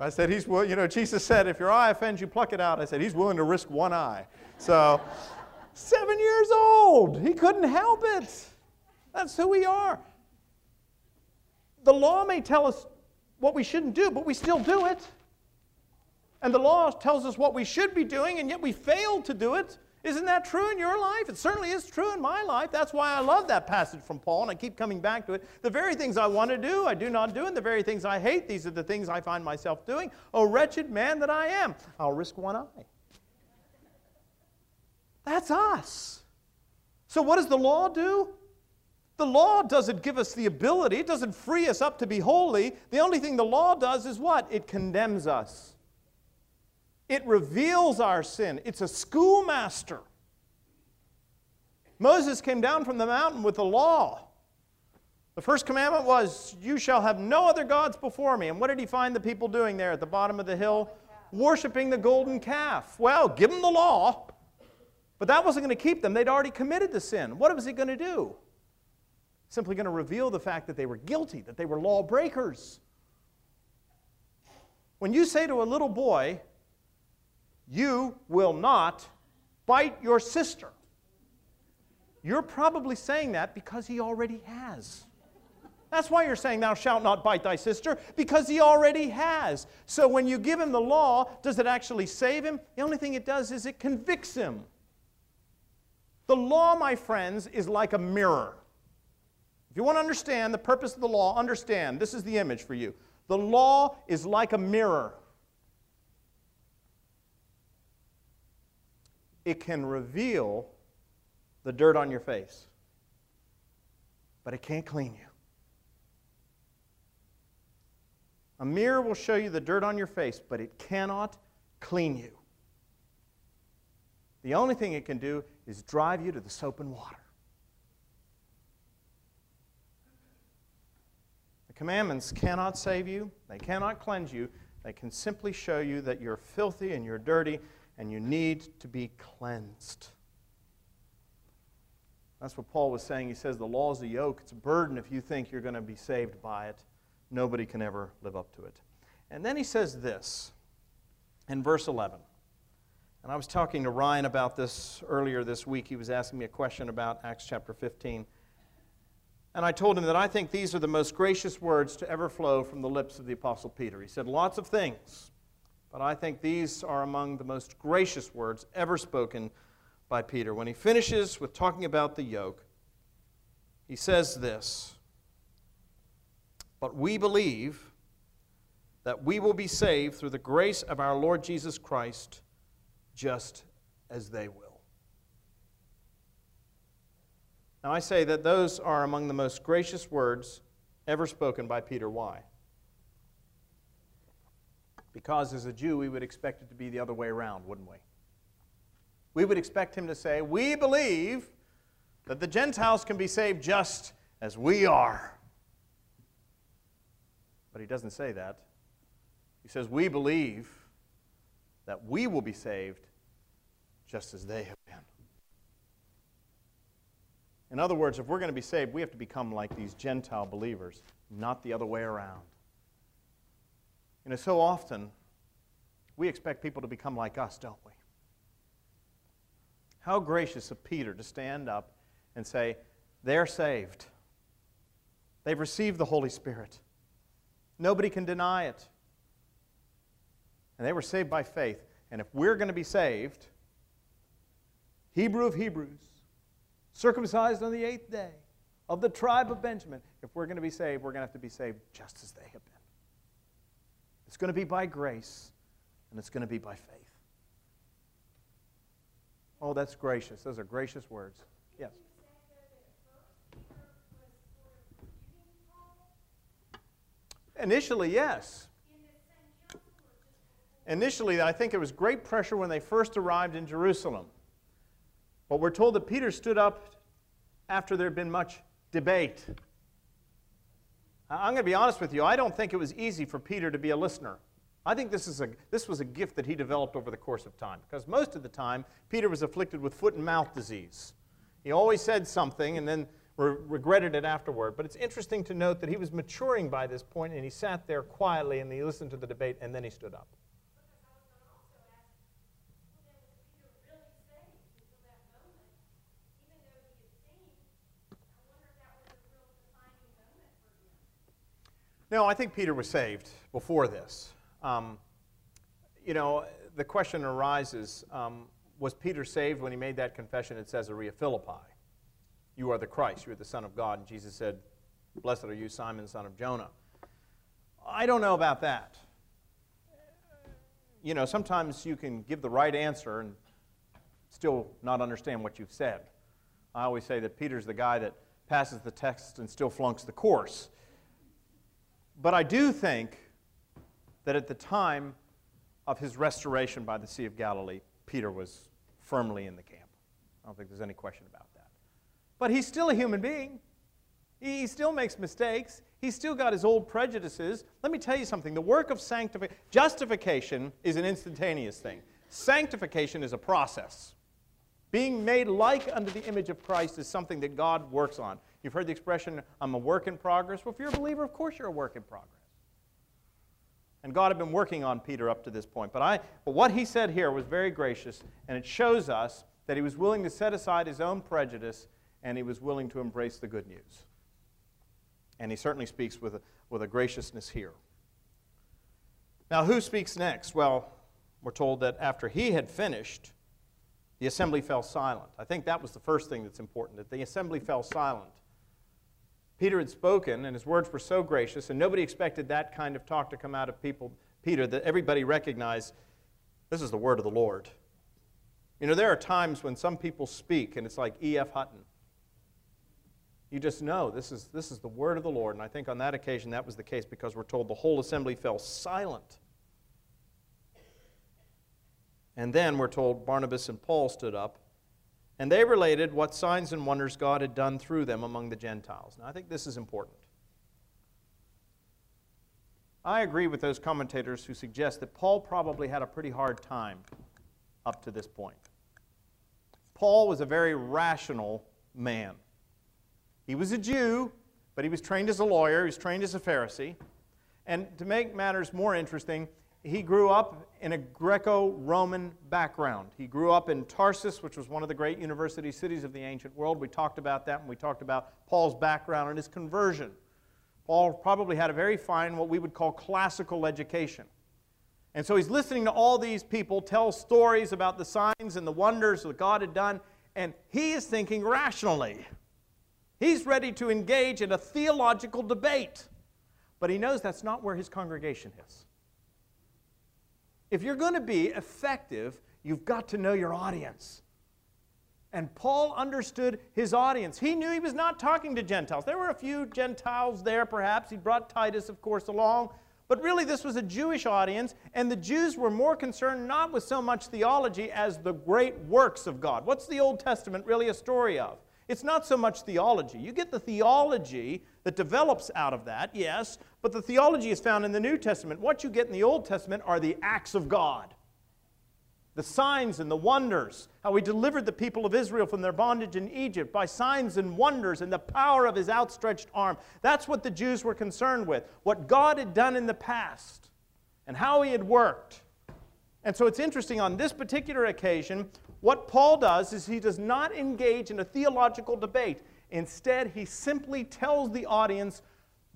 I said, he's willing, you know, Jesus said, if your eye offends you, pluck it out. I said, he's willing to risk one eye. So 7 years old. He couldn't help it. That's who we are. The law may tell us what we shouldn't do, but we still do it. And the law tells us what we should be doing, and yet we fail to do it. Isn't that true in your life? It certainly is true in my life. That's why I love that passage from Paul, and I keep coming back to it. The very things I want to do, I do not do, and the very things I hate, these are the things I find myself doing. Oh, wretched man that I am. I'll risk one eye. That's us. So what does the law do? The law doesn't give us the ability. It doesn't free us up to be holy. The only thing the law does is what? It condemns us. It reveals our sin. It's a schoolmaster. Moses came down from the mountain with the law. The first commandment was, you shall have no other gods before me. And what did he find the people doing there at the bottom of the hill? Worshipping the golden calf. Well, give them the law. But that wasn't going to keep them. They'd already committed the sin. What was he going to do? Simply going to reveal the fact that they were guilty, that they were lawbreakers. When you say to a little boy, you will not bite your sister, you're probably saying that because he already has. That's why you're saying, thou shalt not bite thy sister, because he already has. So when you give him the law, does it actually save him? The only thing it does is it convicts him. The law, my friends, is like a mirror. If you want to understand the purpose of the law, understand. This is the image for you. The law is like a mirror. It can reveal the dirt on your face. but it can't clean you. A mirror will show you the dirt on your face, but it cannot clean you. The only thing it can do is drive you to the soap and water. The commandments cannot save you. They cannot cleanse you. They can simply show you that you're filthy and you're dirty and you need to be cleansed. That's what Paul was saying. He says the law is a yoke. It's a burden if you think you're going to be saved by it. Nobody can ever live up to it. And then he says this in verse 11. And I was talking to Ryan about this earlier this week. He was asking me a question about Acts chapter 15. And I told him that I think these are the most gracious words to ever flow from the lips of the Apostle Peter. He said lots of things, but I think these are among the most gracious words ever spoken by Peter. When he finishes with talking about the yoke, he says this, "But we believe that we will be saved through the grace of our Lord Jesus Christ, just as they will." Now I say that those are among the most gracious words ever spoken by Peter. Why? Because as a Jew, we would expect it to be the other way around, wouldn't we? We would expect him to say, "We believe that the Gentiles can be saved just as we are." But he doesn't say that. He says, "We believe that we will be saved just as they have been." In other words, if we're going to be saved, we have to become like these Gentile believers, not the other way around. You know, so often, we expect people to become like us, don't we? How gracious of Peter to stand up and say, "They're saved. They've received the Holy Spirit. Nobody can deny it. And they were saved by faith. And if we're going to be saved, Hebrew of Hebrews, circumcised on the 8th day, of the tribe of Benjamin, if we're going to be saved, we're going to have to be saved just as they have been. It's going to be by grace, and it's going to be by faith." Oh, that's gracious. Those are gracious words. Yes? Initially, yes. Initially, I think it was great pressure when they first arrived in Jerusalem. But we're told that Peter stood up after there had been much debate. I'm going to be honest with you. I don't think it was easy for Peter to be a listener. I think this was a gift that he developed over the course of time. Because most of the time, Peter was afflicted with foot and mouth disease. He always said something and then regretted it afterward. But it's interesting to note that he was maturing by this point, and he sat there quietly and he listened to the debate and then he stood up. No, I think Peter was saved before this. You know, the question arises, was Peter saved when he made that confession at Caesarea Philippi? "You are the Christ, you are the Son of God." And Jesus said, "Blessed are you, Simon, son of Jonah." I don't know about that. You know, sometimes you can give the right answer and still not understand what you've said. I always say that Peter's the guy that passes the test and still flunks the course. But I do think that at the time of his restoration by the Sea of Galilee, Peter was firmly in the camp. I don't think there's any question about that. But he's still a human being. He still makes mistakes. He's still got his old prejudices. Let me tell you something. The work of sanctification, justification is an instantaneous thing. Sanctification is a process. Being made like unto the image of Christ is something that God works on. You've heard the expression, "I'm a work in progress." Well, if you're a believer, of course you're a work in progress. And God had been working on Peter up to this point. But what he said here was very gracious, and it shows us that he was willing to set aside his own prejudice, and he was willing to embrace the good news. And he certainly speaks with a graciousness here. Now, who speaks next? Well, we're told that after he had finished, the assembly fell silent. I think that was the first thing that's important, that the assembly fell silent. Peter had spoken, and his words were so gracious, and nobody expected that kind of talk to come out of Peter, that everybody recognized this is the word of the Lord. You know, there are times when some people speak, and it's like E.F. Hutton. You just know this is the word of the Lord. And I think on that occasion that was the case, because we're told the whole assembly fell silent. And then we're told Barnabas and Paul stood up, and they related what signs and wonders God had done through them among the Gentiles. Now, I think this is important. I agree with those commentators who suggest that Paul probably had a pretty hard time up to this point. Paul was a very rational man. He was a Jew, but he was trained as a lawyer, he was trained as a Pharisee. And to make matters more interesting, he grew up in a Greco-Roman background. He grew up in Tarsus, which was one of the great university cities of the ancient world. We talked about that, and we talked about Paul's background and his conversion. Paul probably had a very fine, what we would call, classical education. And so he's listening to all these people tell stories about the signs and the wonders that God had done, and he is thinking rationally. He's ready to engage in a theological debate, but he knows that's not where his congregation is. If you're going to be effective, you've got to know your audience. And Paul understood his audience. He knew he was not talking to Gentiles. There were a few Gentiles there, perhaps. He brought Titus, of course, along. But really, this was a Jewish audience, and the Jews were more concerned not with so much theology as the great works of God. What's the Old Testament really a story of? It's not so much theology. You get the theology that develops out of that, yes, but the theology is found in the New Testament. What you get in the Old Testament are the acts of God, the signs and the wonders, how He delivered the people of Israel from their bondage in Egypt by signs and wonders and the power of His outstretched arm. That's what the Jews were concerned with, what God had done in the past and how He had worked. And so it's interesting, on this particular occasion, what Paul does is he does not engage in a theological debate. Instead, he simply tells the audience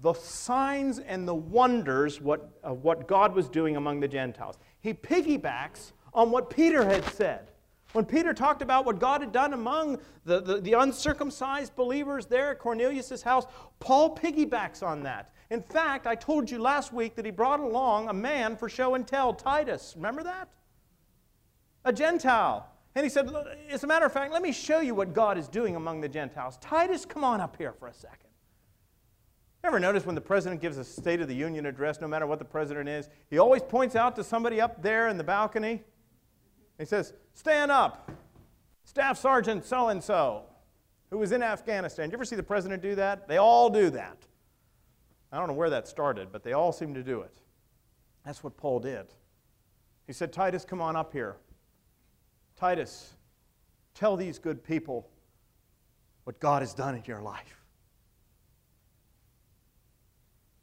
the signs and the wonders of what God was doing among the Gentiles. He piggybacks on what Peter had said. When Peter talked about what God had done among the uncircumcised believers there at Cornelius' house, Paul piggybacks on that. In fact, I told you last week that he brought along a man for show and tell, Titus. Remember that? A Gentile. And he said, as a matter of fact, let me show you what God is doing among the Gentiles. Titus, come on up here for a second. Ever notice when the president gives a State of the Union address, no matter what the president is, he always points out to somebody up there in the balcony. He says, stand up, Staff Sergeant so-and-so, who was in Afghanistan. Did you ever see the president do that? They all do that. I don't know where that started, but they all seem to do it. That's what Paul did. He said, Titus, come on up here. Titus, tell these good people what God has done in your life.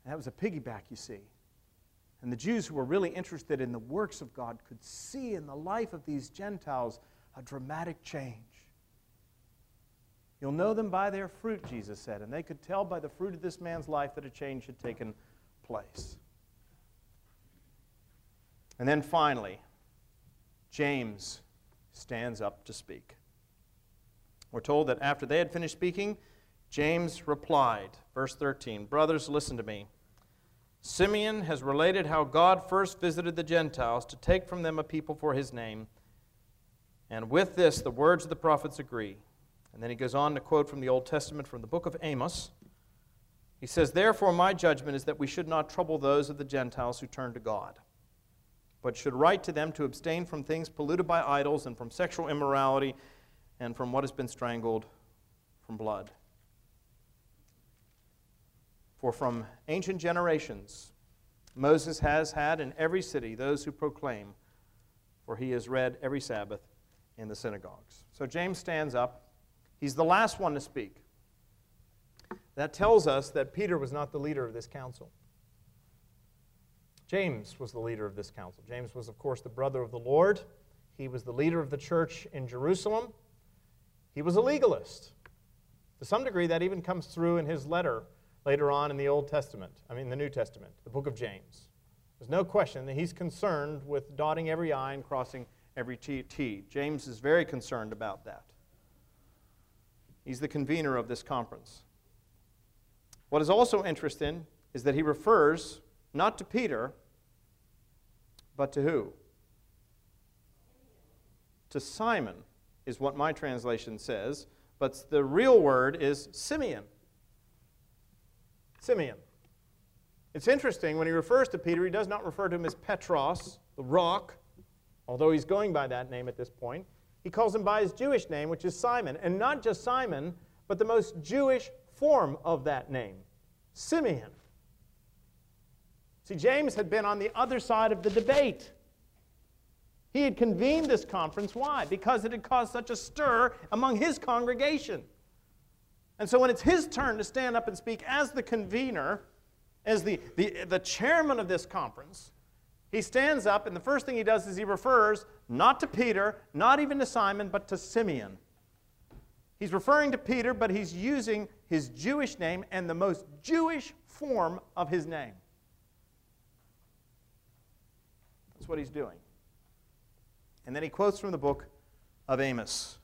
And that was a piggyback, you see. And the Jews who were really interested in the works of God could see in the life of these Gentiles a dramatic change. You'll know them by their fruit, Jesus said, and they could tell by the fruit of this man's life that a change had taken place. And then finally, James stands up to speak. We're told that after they had finished speaking, James replied, verse 13, brothers, listen to me. Simeon has related how God first visited the Gentiles to take from them a people for His name, and with this the words of the prophets agree. And then he goes on to quote from the Old Testament, from the book of Amos. He says, therefore my judgment is that we should not trouble those of the Gentiles who turn to God, but should write to them to abstain from things polluted by idols and from sexual immorality and from what has been strangled, from blood. For from ancient generations Moses has had in every city those who proclaim, for he is read every Sabbath in the synagogues. So James stands up. He's the last one to speak. That tells us that Peter was not the leader of this council. James was the leader of this council. James was, of course, the brother of the Lord. He was the leader of the church in Jerusalem. He was a legalist. To some degree, that even comes through in his letter later on in the New Testament, the book of James. There's no question that he's concerned with dotting every I and crossing every T. James is very concerned about that. He's the convener of this conference. What is also interesting is that he refers not to Peter, but to who? To Simon, is what my translation says, but the real word is Simeon. Simeon. It's interesting, when he refers to Peter, he does not refer to him as Petros, the rock, although he's going by that name at this point. He calls him by his Jewish name, which is Simon. And not just Simon, but the most Jewish form of that name, Simeon. See, James had been on the other side of the debate. He had convened this conference. Why? Because it had caused such a stir among his congregation. And so when it's his turn to stand up and speak as the convener, as the chairman of this conference, he stands up, and the first thing he does is he refers not to Peter, not even to Simon, but to Simeon. He's referring to Peter, but he's using his Jewish name and the most Jewish form of his name. That's what he's doing. And then he quotes from the book of Amos.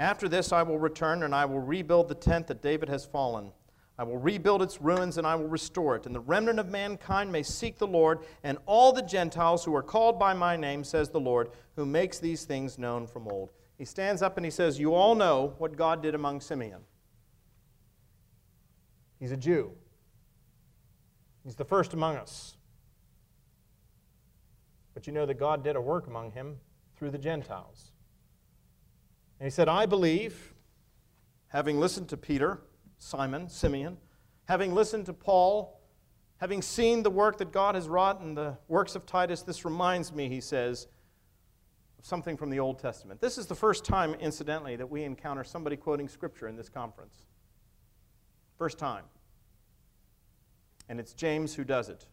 After this I will return, and I will rebuild the tent that David has fallen. I will rebuild its ruins, and I will restore it. And the remnant of mankind may seek the Lord, and all the Gentiles who are called by my name, says the Lord, who makes these things known from old. He stands up and he says, you all know what God did among Simeon. He's a Jew. He's the first among us. But you know that God did a work among him through the Gentiles. And he said, I believe, having listened to Peter, Simeon, having listened to Paul, having seen the work that God has wrought in the works of Titus, this reminds me, he says, of something from the Old Testament. This is the first time, incidentally, that we encounter somebody quoting Scripture in this conference. First time. And it's James who does it.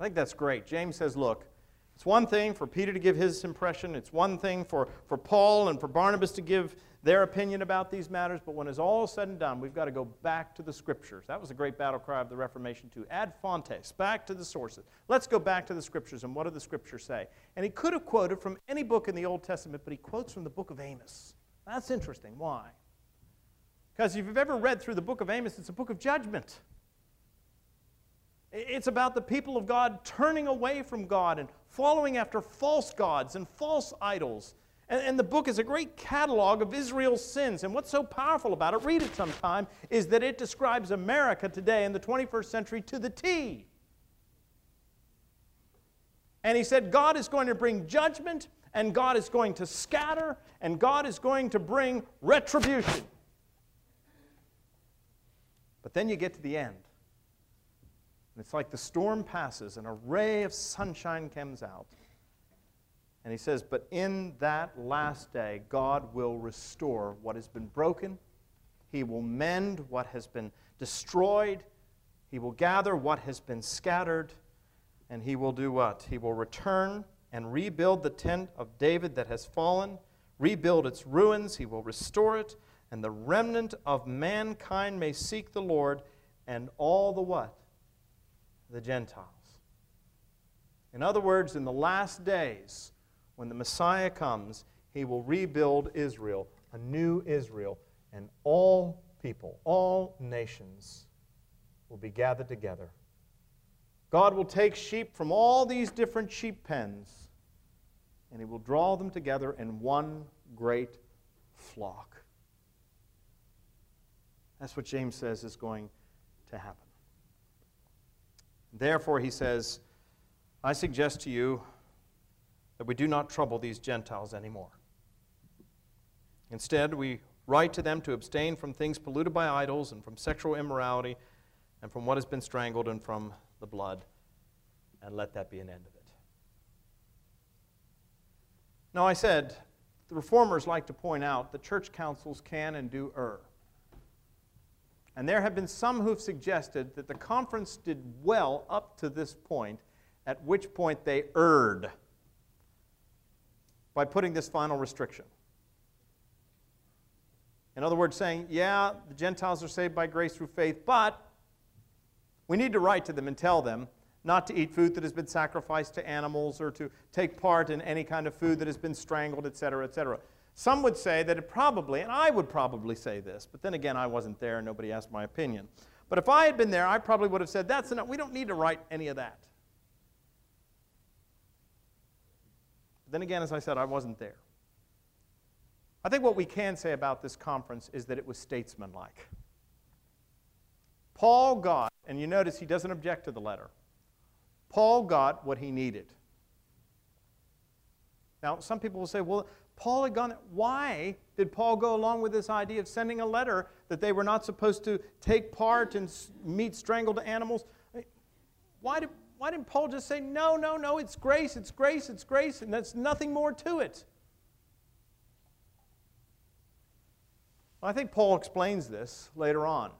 I think that's great. James says, look, it's one thing for Peter to give his impression. It's one thing for Paul and for Barnabas to give their opinion about these matters. But when it's all said and done, we've got to go back to the Scriptures. That was a great battle cry of the Reformation too. Ad fontes, back to the sources. Let's go back to the Scriptures, and what do the Scriptures say? And he could have quoted from any book in the Old Testament, but he quotes from the book of Amos. That's interesting. Why? Because if you've ever read through the book of Amos, it's a book of judgment. It's about the people of God turning away from God and following after false gods and false idols. And the book is a great catalog of Israel's sins. And what's so powerful about it, read it sometime, is that it describes America today in the 21st century to the T. And he said God is going to bring judgment, and God is going to scatter, and God is going to bring retribution. But then you get to the end. It's like the storm passes and a ray of sunshine comes out. And he says, but in that last day, God will restore what has been broken. He will mend what has been destroyed. He will gather what has been scattered. And he will do what? He will return and rebuild the tent of David that has fallen, rebuild its ruins. He will restore it. And the remnant of mankind may seek the Lord, and all the what? The Gentiles. In other words, in the last days, when the Messiah comes, he will rebuild Israel, a new Israel, and all people, all nations will be gathered together. God will take sheep from all these different sheep pens, and he will draw them together in one great flock. That's what James says is going to happen. Therefore, he says, I suggest to you that we do not trouble these Gentiles anymore. Instead, we write to them to abstain from things polluted by idols and from sexual immorality and from what has been strangled and from the blood, and let that be an end of it. Now, I said, the reformers like to point out that church councils can and do err. And there have been some who have suggested that the conference did well up to this point, at which point they erred by putting this final restriction. In other words, saying, yeah, the Gentiles are saved by grace through faith, but we need to write to them and tell them not to eat food that has been sacrificed to animals or to take part in any kind of food that has been strangled, etc., etc. Some would say that it probably, and I would probably say this, but then again, I wasn't there and nobody asked my opinion. But if I had been there, I probably would have said, that's enough. We don't need to write any of that. But then again, as I said, I wasn't there. I think what we can say about this conference is that it was statesmanlike. Paul got, and you notice he doesn't object to the letter. Paul got what he needed. Now, some people will say, well, Paul had gone. Why did Paul go along with this idea of sending a letter that they were not supposed to take part and meet strangled animals? I mean, why didn't Paul just say, no, no, no, it's grace, it's grace, it's grace, and there's nothing more to it? Well, I think Paul explains this later on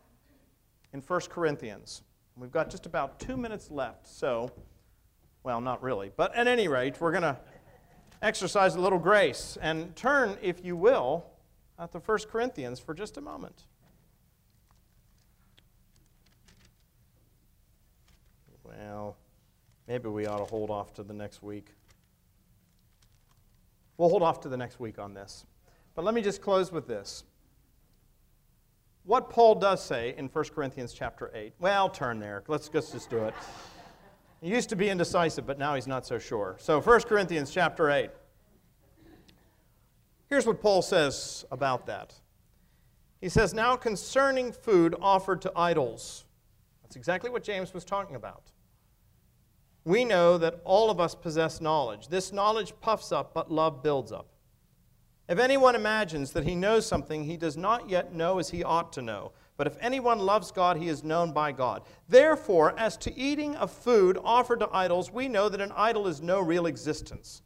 in 1 Corinthians. We've got just about 2 minutes left, so, well, not really, but at any rate, we're going to exercise a little grace and turn, if you will, to 1 Corinthians for just a moment. Well, maybe we ought to hold off to the next week. We'll hold off to the next week on this. But let me just close with this. What Paul does say in 1 Corinthians chapter 8, well, turn there. Let's just do it. He used to be indecisive, but now he's not so sure. So 1 Corinthians chapter 8. Here's what Paul says about that. He says, now concerning food offered to idols. That's exactly what James was talking about. We know that all of us possess knowledge. This knowledge puffs up, but love builds up. If anyone imagines that he knows something, he does not yet know as he ought to know. But if anyone loves God, he is known by God. Therefore, as to eating of food offered to idols, we know that an idol is no real existence,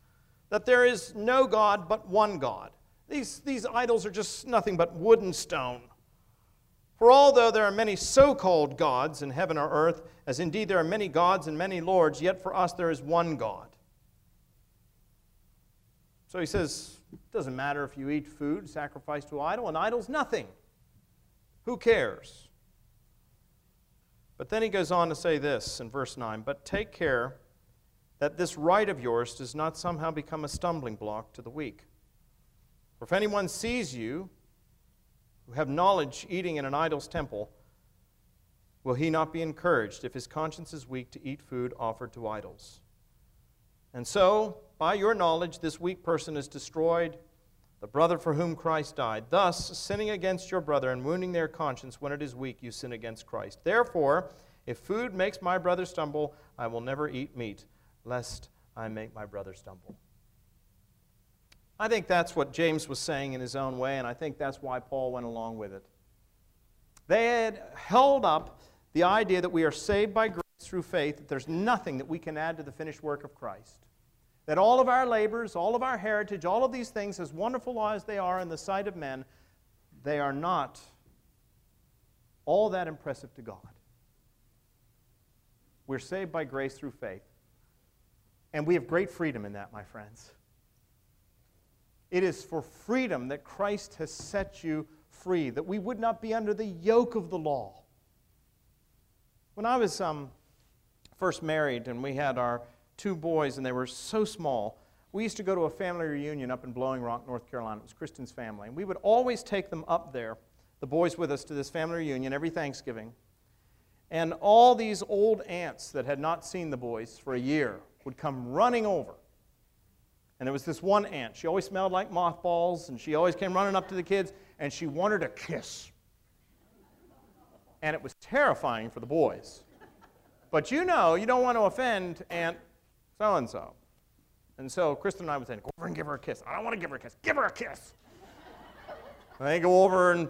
that there is no God but one God. These idols are just nothing but wood and stone. For although there are many so-called gods in heaven or earth, as indeed there are many gods and many lords, yet for us there is one God. So he says, it doesn't matter if you eat food sacrificed to idol, an idol's nothing. Who cares? But then he goes on to say this in verse 9, but take care that this right of yours does not somehow become a stumbling block to the weak. For if anyone sees you who have knowledge eating in an idol's temple, will he not be encouraged if his conscience is weak to eat food offered to idols? And so, by your knowledge, this weak person is destroyed, the brother for whom Christ died. Thus, sinning against your brother and wounding their conscience when it is weak, you sin against Christ. Therefore, if food makes my brother stumble, I will never eat meat, lest I make my brother stumble. I think that's what James was saying in his own way, and I think that's why Paul went along with it. They had held up the idea that we are saved by grace through faith, that there's nothing that we can add to the finished work of Christ. That all of our labors, all of our heritage, all of these things, as wonderful as they are in the sight of men, they are not all that impressive to God. We're saved by grace through faith. And we have great freedom in that, my friends. It is for freedom that Christ has set you free, that we would not be under the yoke of the law. When I was first married and we had our two boys, and they were so small. We used to go to a family reunion up in Blowing Rock, North Carolina. It was Kristen's family. And we would always take them up there, the boys with us, to this family reunion every Thanksgiving. And all these old aunts that had not seen the boys for a year would come running over. And there was this one aunt. She always smelled like mothballs, and she always came running up to the kids, and she wanted a kiss. And it was terrifying for the boys. But you know, you don't want to offend Aunt so-and-so. And so Kristen and I would say, go over and give her a kiss. I don't want to give her a kiss. Give her a kiss. And they'd go over, and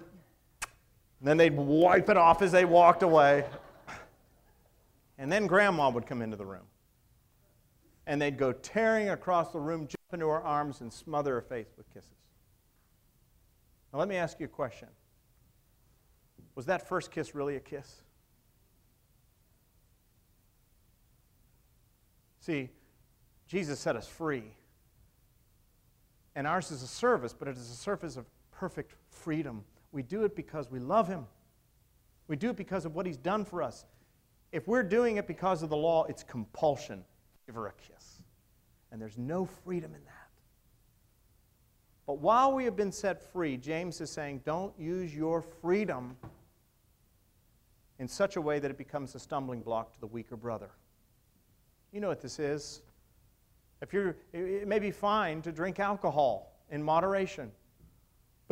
then they'd wipe it off as they walked away. And then Grandma would come into the room. And they'd go tearing across the room, jump into her arms, and smother her face with kisses. Now let me ask you a question. Was that first kiss really a kiss? See, Jesus set us free, and ours is a service, but it is a service of perfect freedom. We do it because we love Him. We do it because of what He's done for us. If we're doing it because of the law, it's compulsion. Give her a kiss. And there's no freedom in that. But while we have been set free, James is saying, don't use your freedom in such a way that it becomes a stumbling block to the weaker brother. You know what this is. It may be fine to drink alcohol in moderation,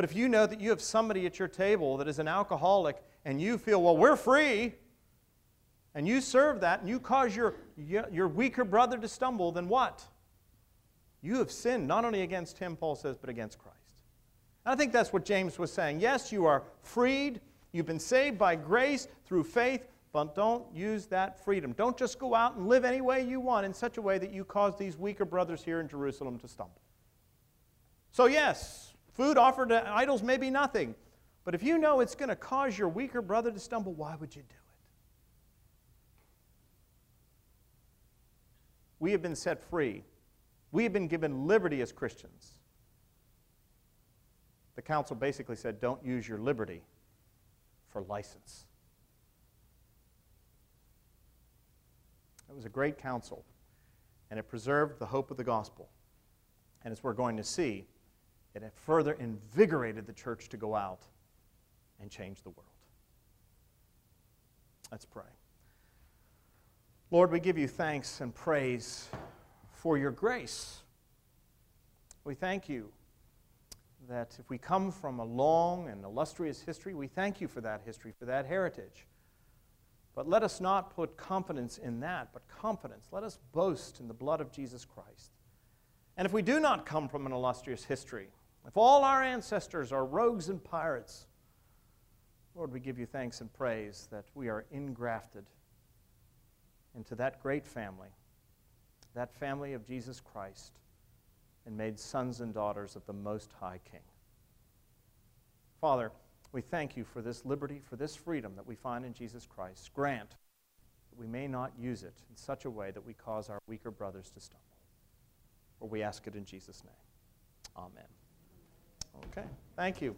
But if you know that you have somebody at your table that is an alcoholic and you feel, well, we're free, and you serve that and you cause your weaker brother to stumble, then what? You have sinned not only against him, Paul says, but against Christ. And I think that's what James was saying. Yes, you are freed. You've been saved by grace through faith, but don't use that freedom. Don't just go out and live any way you want in such a way that you cause these weaker brothers here in Jerusalem to stumble. So yes, food offered to idols may be nothing, but if you know it's going to cause your weaker brother to stumble, why would you do it? We have been set free. We have been given liberty as Christians. The council basically said, don't use your liberty for license. It was a great council, and it preserved the hope of the gospel. And as we're going to see, it further invigorated the church to go out and change the world. Let's pray. Lord, we give you thanks and praise for your grace. We thank you that if we come from a long and illustrious history, we thank you for that history, for that heritage. But let us not put confidence in that, but confidence. Let us boast in the blood of Jesus Christ. And if we do not come from an illustrious history, if all our ancestors are rogues and pirates, Lord, we give you thanks and praise that we are ingrafted into that family of Jesus Christ, and made sons and daughters of the Most High King. Father, we thank you for this liberty, for this freedom that we find in Jesus Christ. Grant that we may not use it in such a way that we cause our weaker brothers to stumble. For we ask it in Jesus' name. Amen. Okay, thank you.